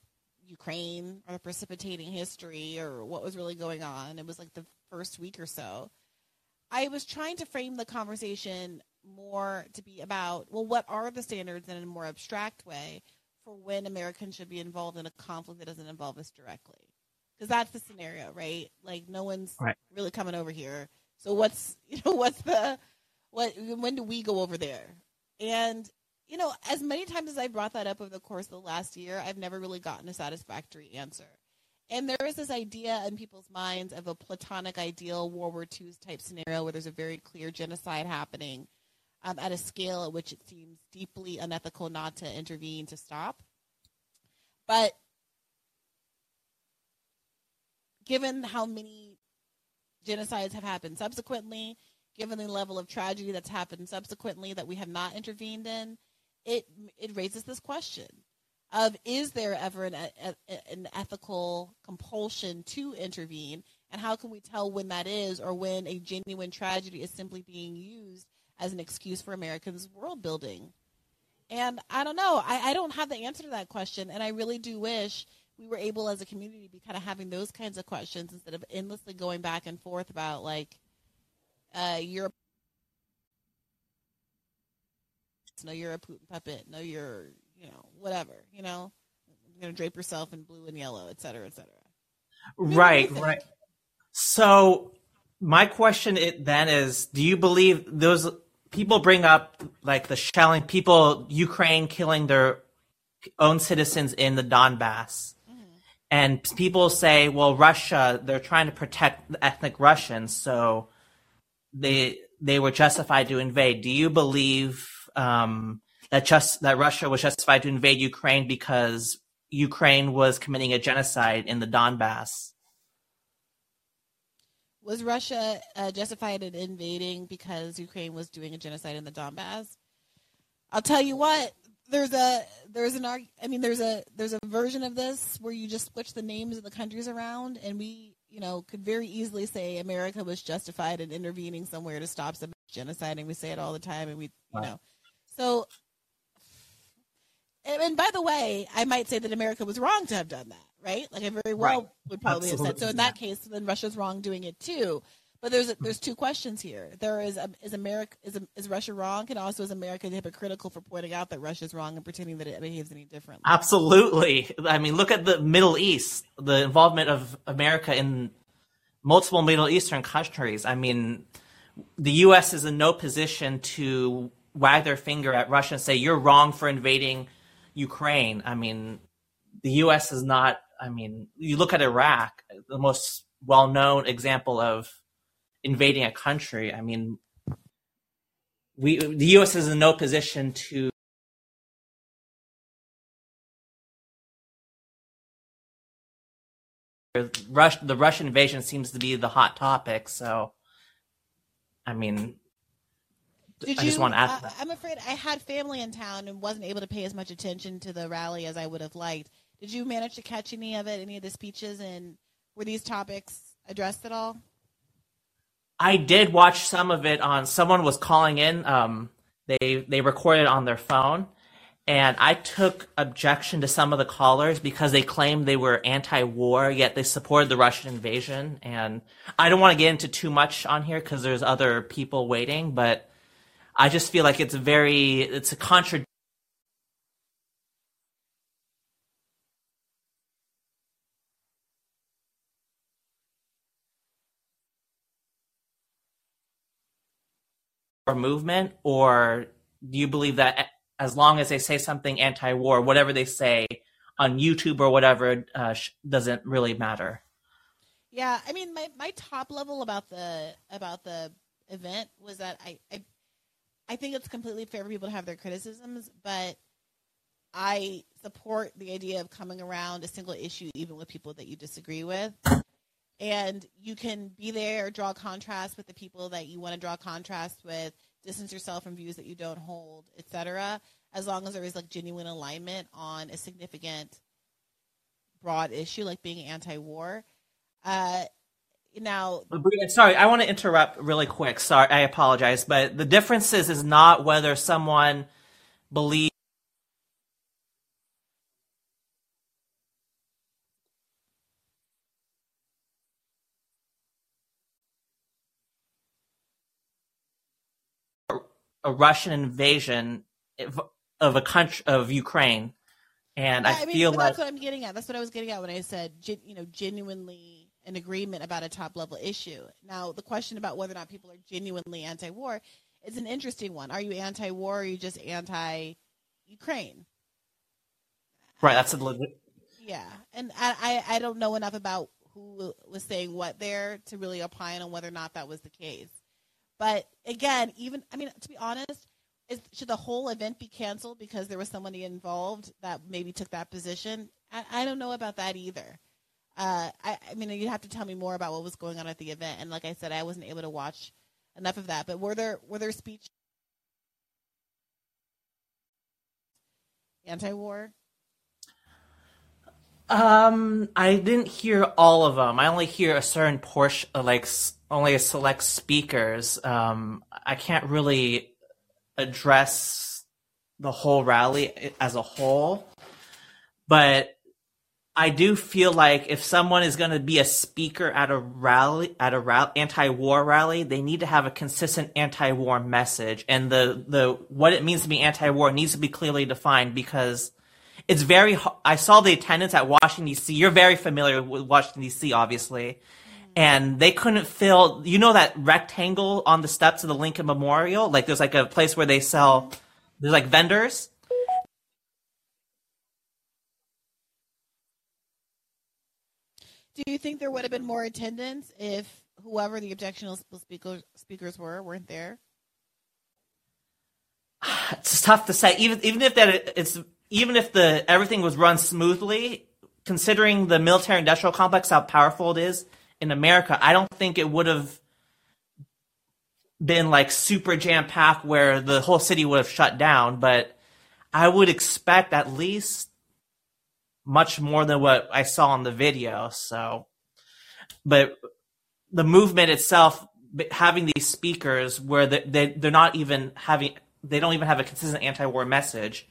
Ukraine or the precipitating history or what was really going on, it was like the first week or so, I was trying to frame the conversation more to be about, well, what are the standards in a more abstract way for when Americans should be involved in a conflict that doesn't involve us directly? Because that's the scenario, right? Like, no one's really coming over here. So when do we go over there? And, you know, as many times as I brought that up over the course of the last year, I've never really gotten a satisfactory answer. And there is this idea in people's minds of a platonic ideal World War II type scenario where there's a very clear genocide happening at a scale at which it seems deeply unethical not to intervene to stop. But given how many genocides have happened subsequently, given the level of tragedy that's happened subsequently that we have not intervened in, it raises this question of, is there ever an ethical compulsion to intervene? And how can we tell when that is, or when a genuine tragedy is simply being used as an excuse for Americans' world building? And I don't know. I don't have the answer to that question. And I really do wish we were able as a community to be kind of having those kinds of questions instead of endlessly going back and forth about, like, you're no, you're a Putin puppet, no, you're, you know, whatever, you know, you're going to drape yourself in blue and yellow, et cetera, et cetera. Right. So my question then is, do you believe those people bring up like the shelling, people, Ukraine killing their own citizens in the Donbass. Mm-hmm. And people say, well, Russia, they're trying to protect the ethnic Russians, so they were justified to invade. Do you believe that Russia was justified to invade Ukraine because Ukraine was committing a genocide in the Donbass? Was Russia justified in invading because Ukraine was doing a genocide in the Donbass? I'll tell you what. There's a version of this where you just switch the names of the countries around, and we, you know, could very easily say America was justified in intervening somewhere to stop some genocide, and we say it all the time, and we, you know, so. And by the way, I might say that America was wrong to have done that, right? Like I very well would probably have said. So in that case, then Russia's wrong doing it too. But there's two questions here. There is Russia wrong, and also is America hypocritical for pointing out that Russia's wrong and pretending that it behaves any differently? Absolutely. I mean, look at the Middle East, the involvement of America in multiple Middle Eastern countries. I mean, the U.S. is in no position to wag their finger at Russia and say, you're wrong for invading Ukraine. I mean, the U.S. is not, I mean, you look at Iraq, the most well-known example of invading a country. I mean, the U.S. is in no position to the Russian invasion seems to be the hot topic. So, I mean, I just want to add that. I'm afraid I had family in town and wasn't able to pay as much attention to the rally as I would have liked. Did you manage to catch any of it, any of the speeches, and were these topics addressed at all? I did watch some of it on, someone was calling in. They recorded on their phone, and I took objection to some of the callers because they claimed they were anti-war, yet they supported the Russian invasion. And I don't want to get into too much on here because there's other people waiting, but I just feel like it's a contradiction. Or movement, or do you believe that as long as they say something anti-war, whatever they say on YouTube or whatever doesn't really matter? Yeah, I mean, my top level about the event was that I think it's completely fair for people to have their criticisms, but I support the idea of coming around a single issue, even with people that you disagree with. And you can be there, draw contrast with the people that you want to draw contrast with, distance yourself from views that you don't hold, et cetera, as long as there is like genuine alignment on a significant broad issue, like being anti-war. Now, sorry, I want to interrupt really quick. Sorry, I apologize. But the difference is not whether someone believes a Russian invasion of a country, of Ukraine. And yeah, I feel like that's what I'm getting at. That's what I was getting at when I said, you know, genuinely an agreement about a top level issue. Now, the question about whether or not people are genuinely anti-war is an interesting one. Are you anti-war, or are you just anti-Ukraine? Right. That's a legit. Yeah. And I don't know enough about who was saying what there to really opine on whether or not that was the case. But again, to be honest, should the whole event be canceled because there was somebody involved that maybe took that position? I don't know about that either. I mean, you'd have to tell me more about what was going on at the event. And like I said, I wasn't able to watch enough of that. But were there speeches anti-war? I didn't hear all of them. I only hear a certain portion, like only a select speakers. I can't really address the whole rally as a whole, but I do feel like if someone is going to be a speaker at a rally, anti-war rally, they need to have a consistent anti-war message, and the what it means to be anti-war needs to be clearly defined, because it's very. I saw the attendance at Washington D.C. You're very familiar with Washington D.C., obviously, and they couldn't fill, you know, that rectangle on the steps of the Lincoln Memorial? Like, there's like a place where they sell, there's like vendors. Do you think there would have been more attendance if whoever the objectionable speakers weren't there? It's tough to say. Even if everything was run smoothly, considering the military-industrial complex, how powerful it is in America, I don't think it would have been like super jam-packed where the whole city would have shut down. But I would expect at least much more than what I saw on the video. So, but the movement itself, having these speakers where they don't even have a consistent anti-war message.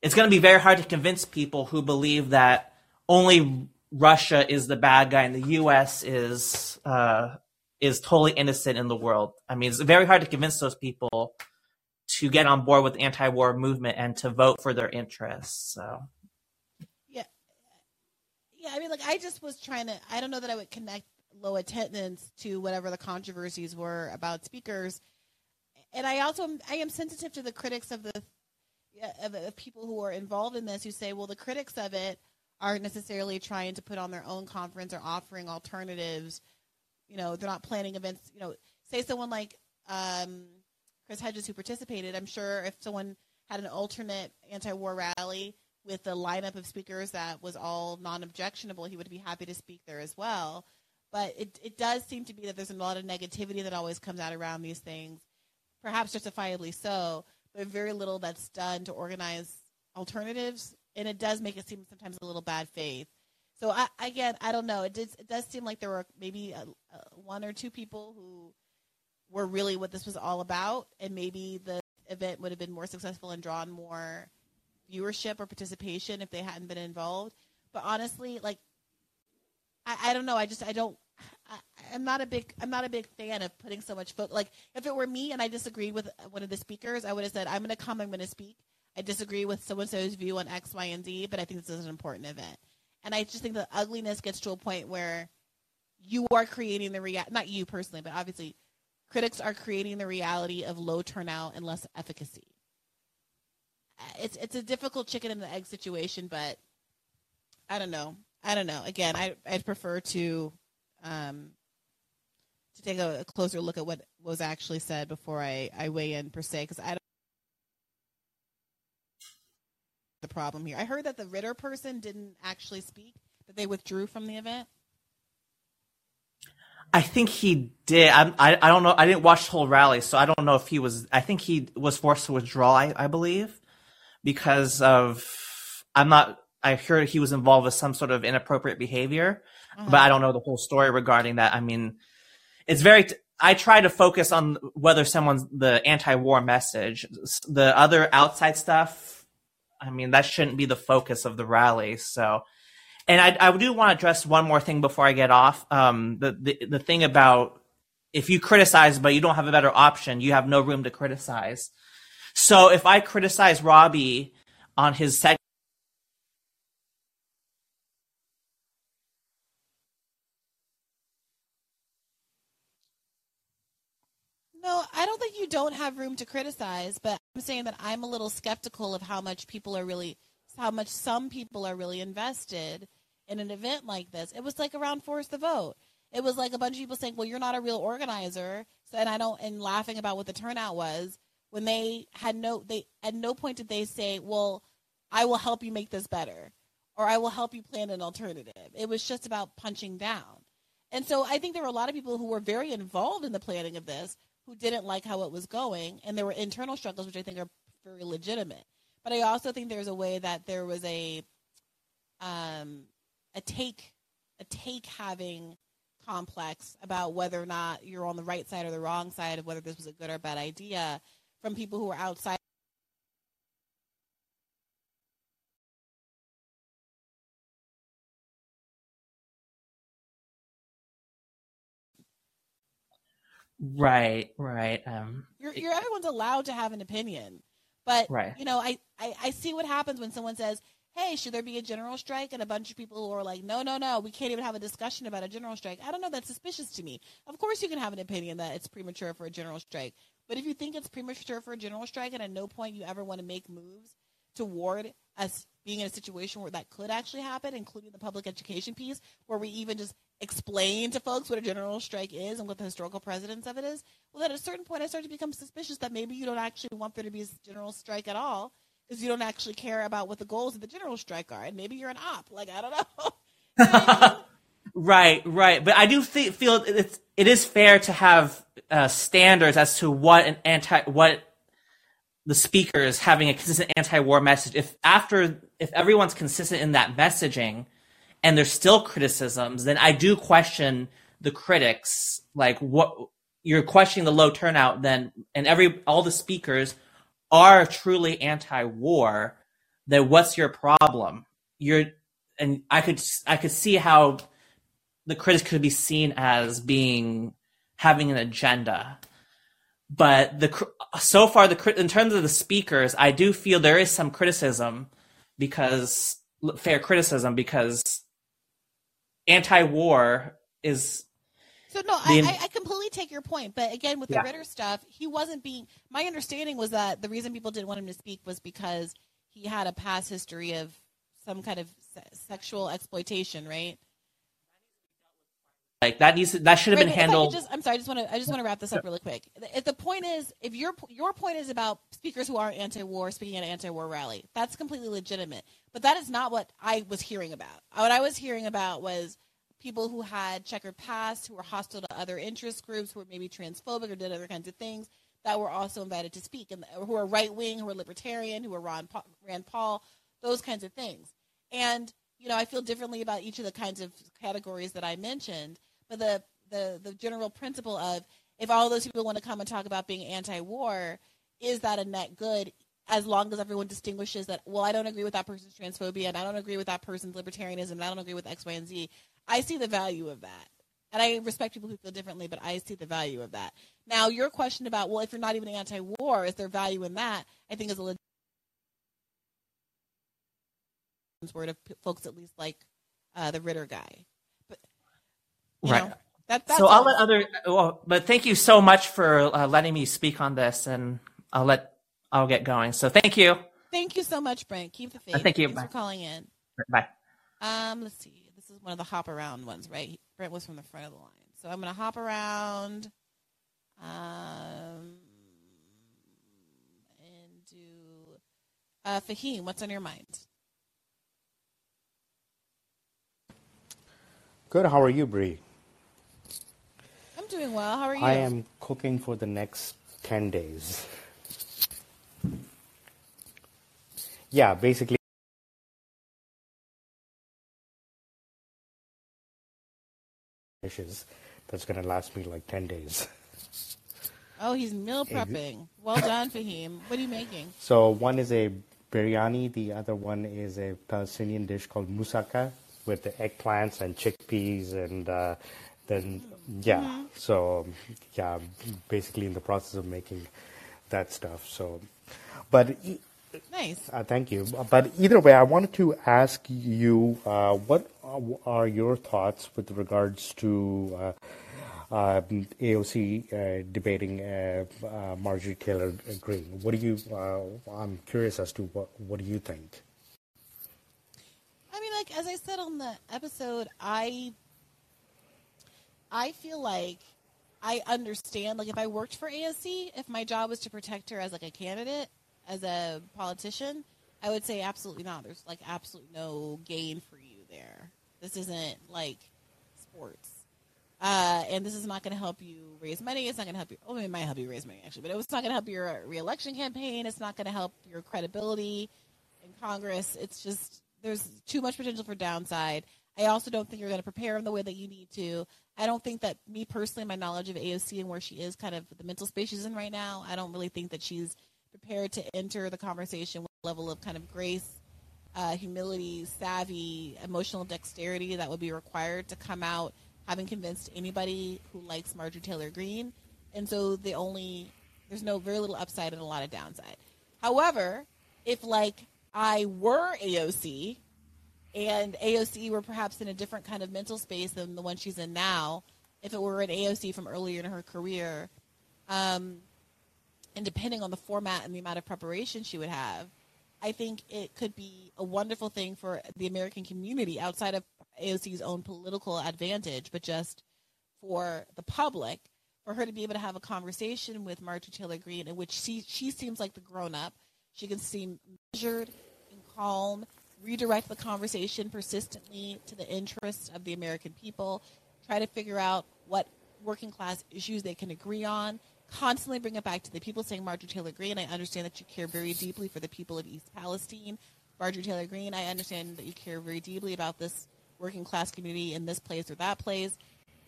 It's going to be very hard to convince people who believe that only Russia is the bad guy and the U.S. is totally innocent in the world. I mean, it's very hard to convince those people to get on board with the anti-war movement and to vote for their interests. So, yeah. I mean, like, I just was trying to. I don't know that I would connect low attendance to whatever the controversies were about speakers, and I am sensitive to the critics of the people who are involved in this, who say, well, the critics of it aren't necessarily trying to put on their own conference or offering alternatives. You know, they're not planning events. You know, say someone like Chris Hedges, who participated. I'm sure if someone had an alternate anti-war rally with a lineup of speakers that was all non-objectionable, he would be happy to speak there as well. But it does seem to be that there's a lot of negativity that always comes out around these things, perhaps justifiably so. But very little that's done to organize alternatives, and it does make it seem sometimes a little bad faith. So, I don't know. It does seem like there were maybe one or two people who were really what this was all about, and maybe the event would have been more successful and drawn more viewership or participation if they hadn't been involved. But honestly, like, I don't know. I'm not a big fan of putting so much focus. Like, if it were me and I disagreed with one of the speakers, I would have said, I'm going to come, I'm going to speak. I disagree with so-and-so's view on X, Y, and Z, but I think this is an important event. And I just think the ugliness gets to a point where you are creating the reality, not you personally, but obviously critics are creating the reality of low turnout and less efficacy. It's a difficult chicken and the egg situation, but I don't know. Again, I'd prefer to take a closer look at what was actually said before I weigh in per se, because I don't the problem here. I heard that the Ritter person didn't actually speak, that they withdrew from the event. I think he did. I don't know. I didn't watch the whole rally, so I don't know if he was. I think he was forced to withdraw, I believe, because of I heard he was involved with some sort of inappropriate behavior. But I don't know the whole story regarding that. I mean, it's very. I try to focus on whether someone's the anti-war message. The other outside stuff, I mean, that shouldn't be the focus of the rally. So, and I do want to address one more thing before I get off. The thing about if you criticize but you don't have a better option, you have no room to criticize. So if I criticize Robbie on his segment, I don't think you don't have room to criticize, but I'm saying that I'm a little skeptical of how much some people are really invested in an event like this. It was like around Force the Vote. It was like a bunch of people saying, well, you're not a real organizer. So, and laughing about what the turnout was when at no point did they say, well, I will help you make this better, or I will help you plan an alternative. It was just about punching down. And so I think there were a lot of people who were very involved in the planning of this, who didn't like how it was going, and there were internal struggles, which I think are very legitimate. But I also think there's a way that there was a take having complex about whether or not you're on the right side or the wrong side of whether this was a good or bad idea from people who were outside. Right. You're everyone's allowed to have an opinion, but right. You know, I see what happens when someone says, hey, should there be a general strike? And a bunch of people are like, no, we can't even have a discussion about a general strike. I don't know. That's suspicious to me. Of course you can have an opinion that it's premature for a general strike. But if you think it's premature for a general strike and at no point you ever want to make moves toward us being in a situation where that could actually happen, including the public education piece, where we even just explain to folks what a general strike is and what the historical precedence of it is, well, at a certain point I start to become suspicious that maybe you don't actually want there to be a general strike at all because you don't actually care about what the goals of the general strike are. And maybe you're an op. Like, I don't know. Right. But I do feel it is fair to have standards as to what the speaker is having a consistent anti-war message. If everyone's consistent in that messaging and there's still criticisms, then I do question the critics. Like, what you're questioning the low turnout then, and all the speakers are truly anti-war, then what's your problem? I could see how the critics could be seen as having an agenda, but in terms of the speakers, I do feel there is some fair criticism because anti-war is. So no, I completely take your point, but again with the Ritter stuff, my understanding was that the reason people didn't want him to speak was because he had a past history of some kind of sexual exploitation, right? Like that should have been handled. I just want to wrap this up really quick. The point is, if your point is about speakers who are anti-war speaking at an anti-war rally, that's completely legitimate. But that is not what I was hearing about. What I was hearing about was people who had checkered past, who were hostile to other interest groups, who were maybe transphobic or did other kinds of things, that were also invited to speak, and who were right-wing, who were libertarian, who were Rand Paul, those kinds of things. And, you know, I feel differently about each of the kinds of categories that I mentioned, but the general principle of, if all those people want to come and talk about being anti-war, is that a net good, as long as everyone distinguishes that, well, I don't agree with that person's transphobia, and I don't agree with that person's libertarianism, and I don't agree with X, Y, and Z. I see the value of that. And I respect people who feel differently, but I see the value of that. Now, your question about, well, if you're not even anti-war, is there value in that? I think is a legit word of folks, at least like the Ritter guy. But, you know, that's so I'll let but thank you so much for letting me speak on this, and I'll get going. So thank you. Thank you so much, Brent. Keep the faith. Thank you. Thanks for calling in. Bye. Let's see. This is one of the hop around ones, right? Brent was from the front of the line. So I'm going to hop around and do Fahim, what's on your mind? Good. How are you, Bree? I'm doing well. How are you? I am cooking for the next 10 days. Yeah, basically. Dishes that's going to last me like 10 days. Oh, he's meal prepping. Well done, Fahim. What are you making? So one is a biryani. The other one is a Palestinian dish called moussaka with the eggplants and chickpeas and basically in the process of making that stuff. So, but... Nice. Thank you. But either way, I wanted to ask you what are your thoughts with regards to AOC debating Marjorie Taylor Greene? What do you? I'm curious as to what do you think. I mean, like as I said on the episode, I feel like I understand. Like if I worked for AOC, if my job was to protect her as like a candidate, as a politician, I would say absolutely not. There's like absolutely no gain for you there. This isn't like sports. And this is not going to help you raise money. It's not going to help you. Oh, it might help you raise money actually, but it's not going to help your reelection campaign. It's not going to help your credibility in Congress. It's just, there's too much potential for downside. I also don't think you're going to prepare them the way that you need to. I don't think that me personally, my knowledge of AOC and where she is, kind of the mental space she's in right now, I don't really think that she's prepared to enter the conversation with a level of kind of grace, humility, savvy, emotional dexterity that would be required to come out having convinced anybody who likes Marjorie Taylor Greene. And so there's very little upside and a lot of downside. However, if like I were AOC, and AOC were perhaps in a different kind of mental space than the one she's in now, if it were an AOC from earlier in her career, and depending on the format and the amount of preparation she would have, I think it could be a wonderful thing for the American community outside of AOC's own political advantage, but just for the public, for her to be able to have a conversation with Marjorie Taylor Greene, in which she seems like the grown-up. She can seem measured and calm, redirect the conversation persistently to the interests of the American people, try to figure out what working class issues they can agree on, constantly bring it back to the people, saying, Marjorie Taylor Greene, I understand that you care very deeply for the people of East Palestine. Marjorie Taylor Greene, I understand that you care very deeply about this working class community in this place or that place.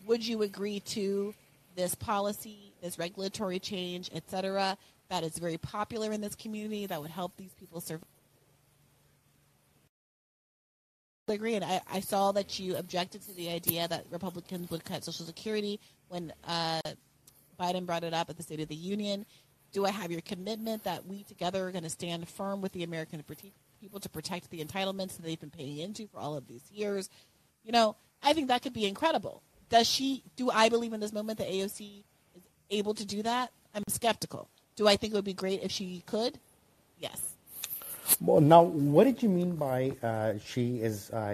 Would you agree to this policy, this regulatory change, et cetera, that is very popular in this community that would help these people survive? Green, I saw that you objected to the idea that Republicans would cut Social Security when Biden brought it up at the State of the Union. Do I have your commitment that we together are going to stand firm with the American people to protect the entitlements that they've been paying into for all of these years? You know, I think that could be incredible. Do I believe in this moment that AOC is able to do that? I'm skeptical. Do I think it would be great if she could? Yes. Well, now, what did you mean by she is not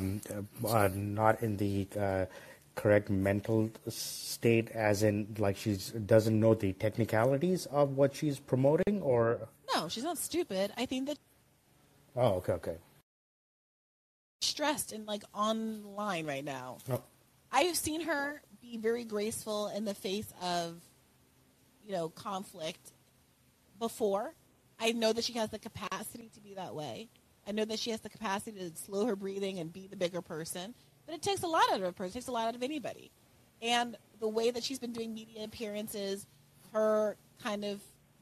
in the correct mental state, as in, like, she doesn't know the technicalities of what she's promoting, or? No, she's not stupid. I think that. Oh, okay. Stressed and, like, online right now. Oh. I have seen her be very graceful in the face of, you know, conflict before. I know that she has the capacity to be that way. I know that she has the capacity to slow her breathing and be the bigger person. But it takes a lot out of a person. It takes a lot out of anybody. And the way that she's been doing media appearances, her kind of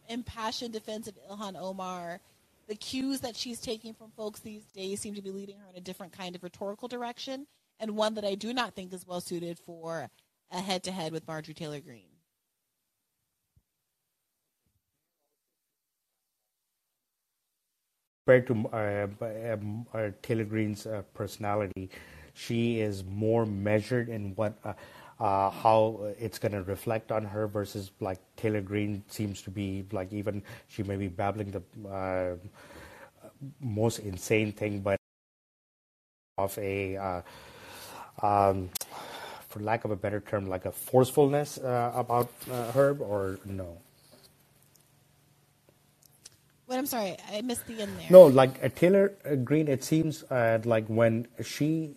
impassioned defense of Ilhan Omar, the cues that she's taking from folks these days seem to be leading her in a different kind of rhetorical direction, and one that I do not think is well suited for a head-to-head with Marjorie Taylor Greene. Compared to Taylor Greene's personality, she is more measured in what how it's going to reflect on her, versus like Taylor Greene seems to be like, even she may be babbling the most insane thing, but of a for lack of a better term, like a forcefulness about her, or no. What? I'm sorry, I missed the end there. No, like Taylor Greene, it seems like when she,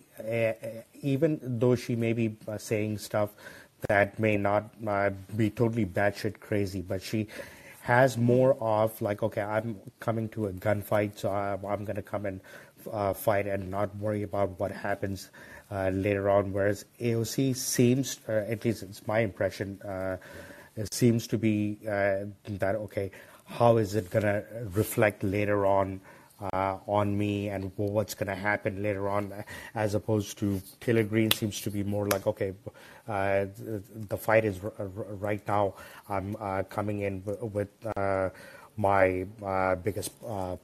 even though she may be saying stuff that may not be totally batshit crazy, but she has more of like, okay, I'm coming to a gunfight, so I'm going to come and fight and not worry about what happens later on. Whereas AOC seems, at least it's my impression, it seems to be that, okay, how is it going to reflect later on me, and what's going to happen later on, as opposed to Taylor Greene seems to be more like, okay, the fight is right now. I'm coming in with my biggest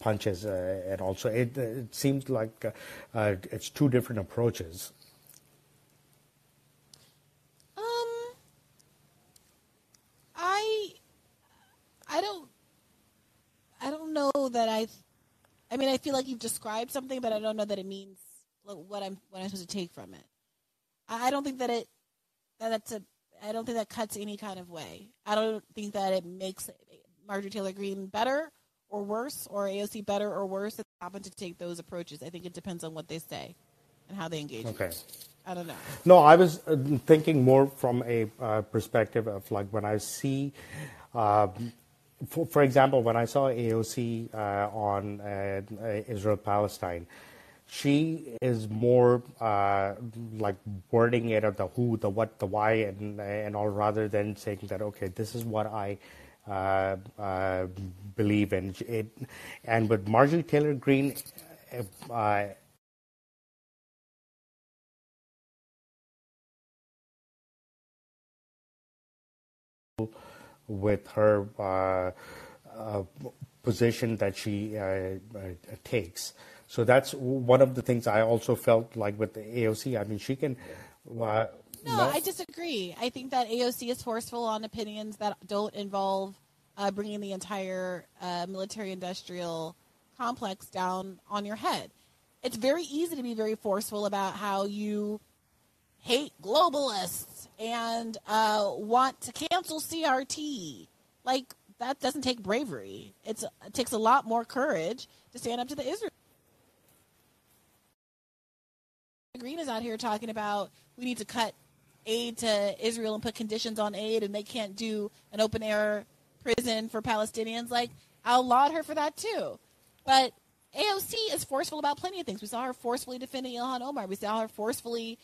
punches, and also it seems like it's two different approaches. I don't know that I mean, I feel like you've described something, but I don't know that it means what I'm supposed to take from it. I don't think that I don't think that cuts any kind of way. I don't think that it makes Marjorie Taylor Greene better or worse, or AOC better or worse. It's happen to take those approaches. I think it depends on what they say and how they engage. Okay. I don't know. No, I was thinking more from a perspective of like when I see. For example, when I saw AOC on Israel-Palestine, she is more like wording it of the who, the what, the why, and all, rather than saying that, okay, this is what I believe in. And with Marjorie Taylor Greene, with her position that she takes. So that's one of the things I also felt like with the AOC. I mean, she can... No, I disagree. I think that AOC is forceful on opinions that don't involve bringing the entire military-industrial complex down on your head. It's very easy to be very forceful about how you hate globalists and want to cancel CRT. Like, that doesn't take bravery. It takes a lot more courage to stand up to the Israel. Green is out here talking about we need to cut aid to Israel and put conditions on aid, and they can't do an open-air prison for Palestinians. Like, I'll laud her for that, too. But AOC is forceful about plenty of things. We saw her forcefully defending Ilhan Omar. We saw her forcefully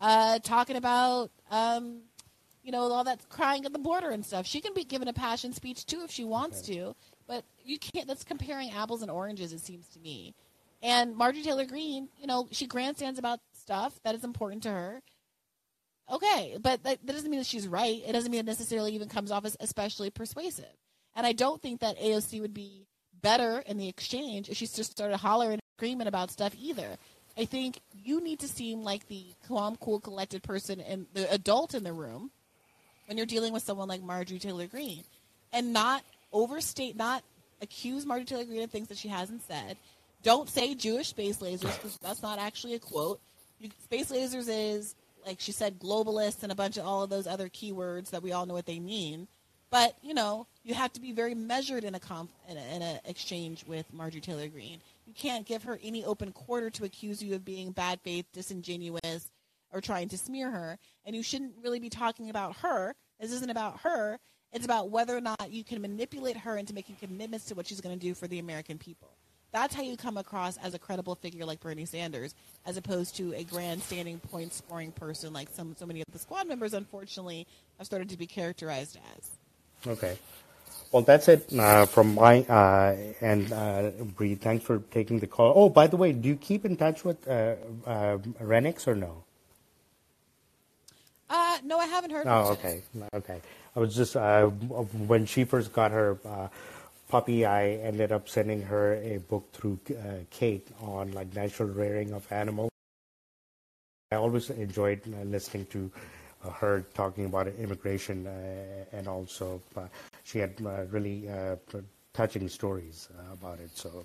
talking about, all that crying at the border and stuff. She can be given a passion speech, too, if she wants to. But you can't. That's comparing apples and oranges, it seems to me. And Marjorie Taylor Greene, she grandstands about stuff that is important to her. Okay, but that doesn't mean that she's right. It doesn't mean it necessarily even comes off as especially persuasive. And I don't think that AOC would be better in the exchange if she just started hollering and screaming about stuff either. I think you need to seem like the calm, cool, collected person and the adult in the room when you're dealing with someone like Marjorie Taylor Greene, and not overstate, not accuse Marjorie Taylor Greene of things that she hasn't said. Don't say Jewish space lasers, because that's not actually a quote. Space lasers is, like she said, globalist and a bunch of all of those other keywords that we all know what they mean. But, you have to be very measured in an exchange with Marjorie Taylor Greene. You can't give her any open quarter to accuse you of being bad faith, disingenuous, or trying to smear her. And you shouldn't really be talking about her. This isn't about her. It's about whether or not you can manipulate her into making commitments to what she's going to do for the American people. That's how you come across as a credible figure like Bernie Sanders, as opposed to a grandstanding, point-scoring person like so many of the squad members, unfortunately, have started to be characterized as. Okay. Well, that's it from my and Bree. Thanks for taking the call. Oh, by the way, do you keep in touch with Renix or no? No, I haven't heard of her. Okay. I was just, when she first got her... puppy, I ended up sending her a book through Kate on like natural rearing of animals. I always enjoyed listening to her talking about immigration, and also she had really touching stories about it. So,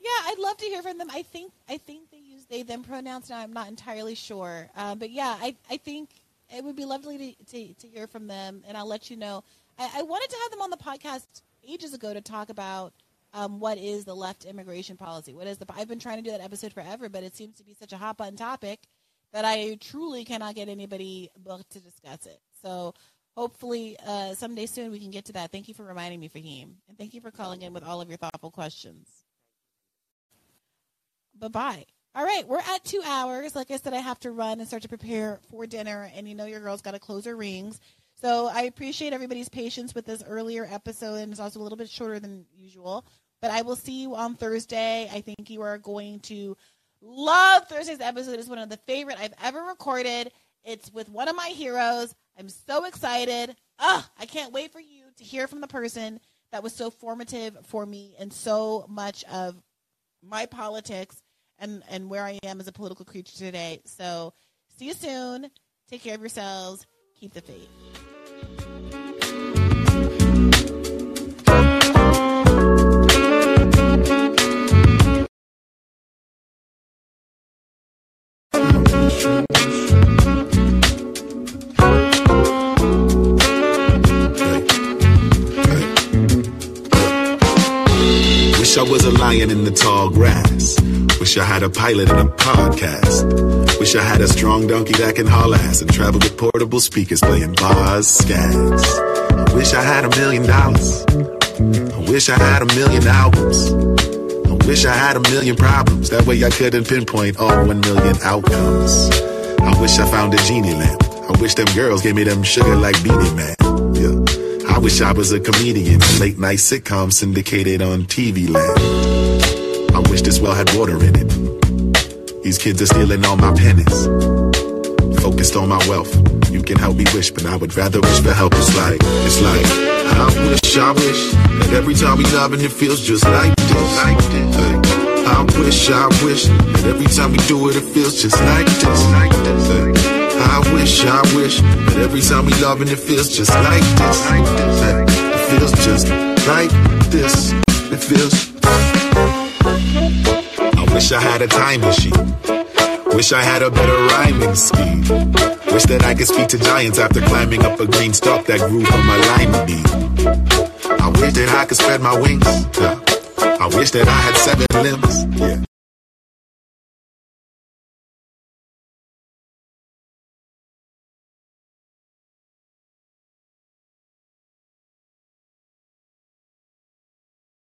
yeah, I'd love to hear from them. I think they use they/them pronouns now. I'm not entirely sure, but yeah, I think it would be lovely to hear from them, and I'll let you know. I wanted to have them on the podcast ages ago to talk about what is the left immigration policy. I've been trying to do that episode forever, but it seems to be such a hot button topic that I truly cannot get anybody booked to discuss it. So hopefully someday soon we can get to that. Thank you for reminding me, Fahim. And thank you for calling in with all of your thoughtful questions. Bye-bye. All right, we're at 2 hours. Like I said, I have to run and start to prepare for dinner. And your girl's got to close her rings. So I appreciate everybody's patience with this earlier episode, and it's also a little bit shorter than usual. But I will see you on Thursday. I think you are going to love Thursday's episode. It's one of the favorite I've ever recorded. It's with one of my heroes. I'm so excited. I can't wait for you to hear from the person that was so formative for me and so much of my politics and where I am as a political creature today. So see you soon. Take care of yourselves. Keep the faith. Wish I was a lion in the tall grass. Wish I had a pilot and a podcast. Wish I had a strong donkey that can haul ass and travel with portable speakers playing bars, scats. I wish I had $1 million. I wish I had 1 million albums. I wish I had 1 million problems. That way I couldn't pinpoint all 1 million outcomes. I wish I found a genie lamp. I wish them girls gave me them sugar like Beanie Man. Yeah. I wish I was a comedian. A late night sitcom syndicated on TV Land. I wish this well had water in it. These kids are stealing all my pennies. focused on my wealth. You can help me wish, but I would rather wish for help. It's like, I wish, that every time we dive in it feels just like this. I wish, that every time we do it, it feels just like this. I wish, that every time we love it, it feels just like this. It feels just like this. It feels. I wish I had a time machine. Wish I had a better rhyming speed. Wish that I could speak to giants after climbing up a green stalk that grew from my lime bean. I wish that I could spread my wings. I wish that I had 7 limbs. Yeah.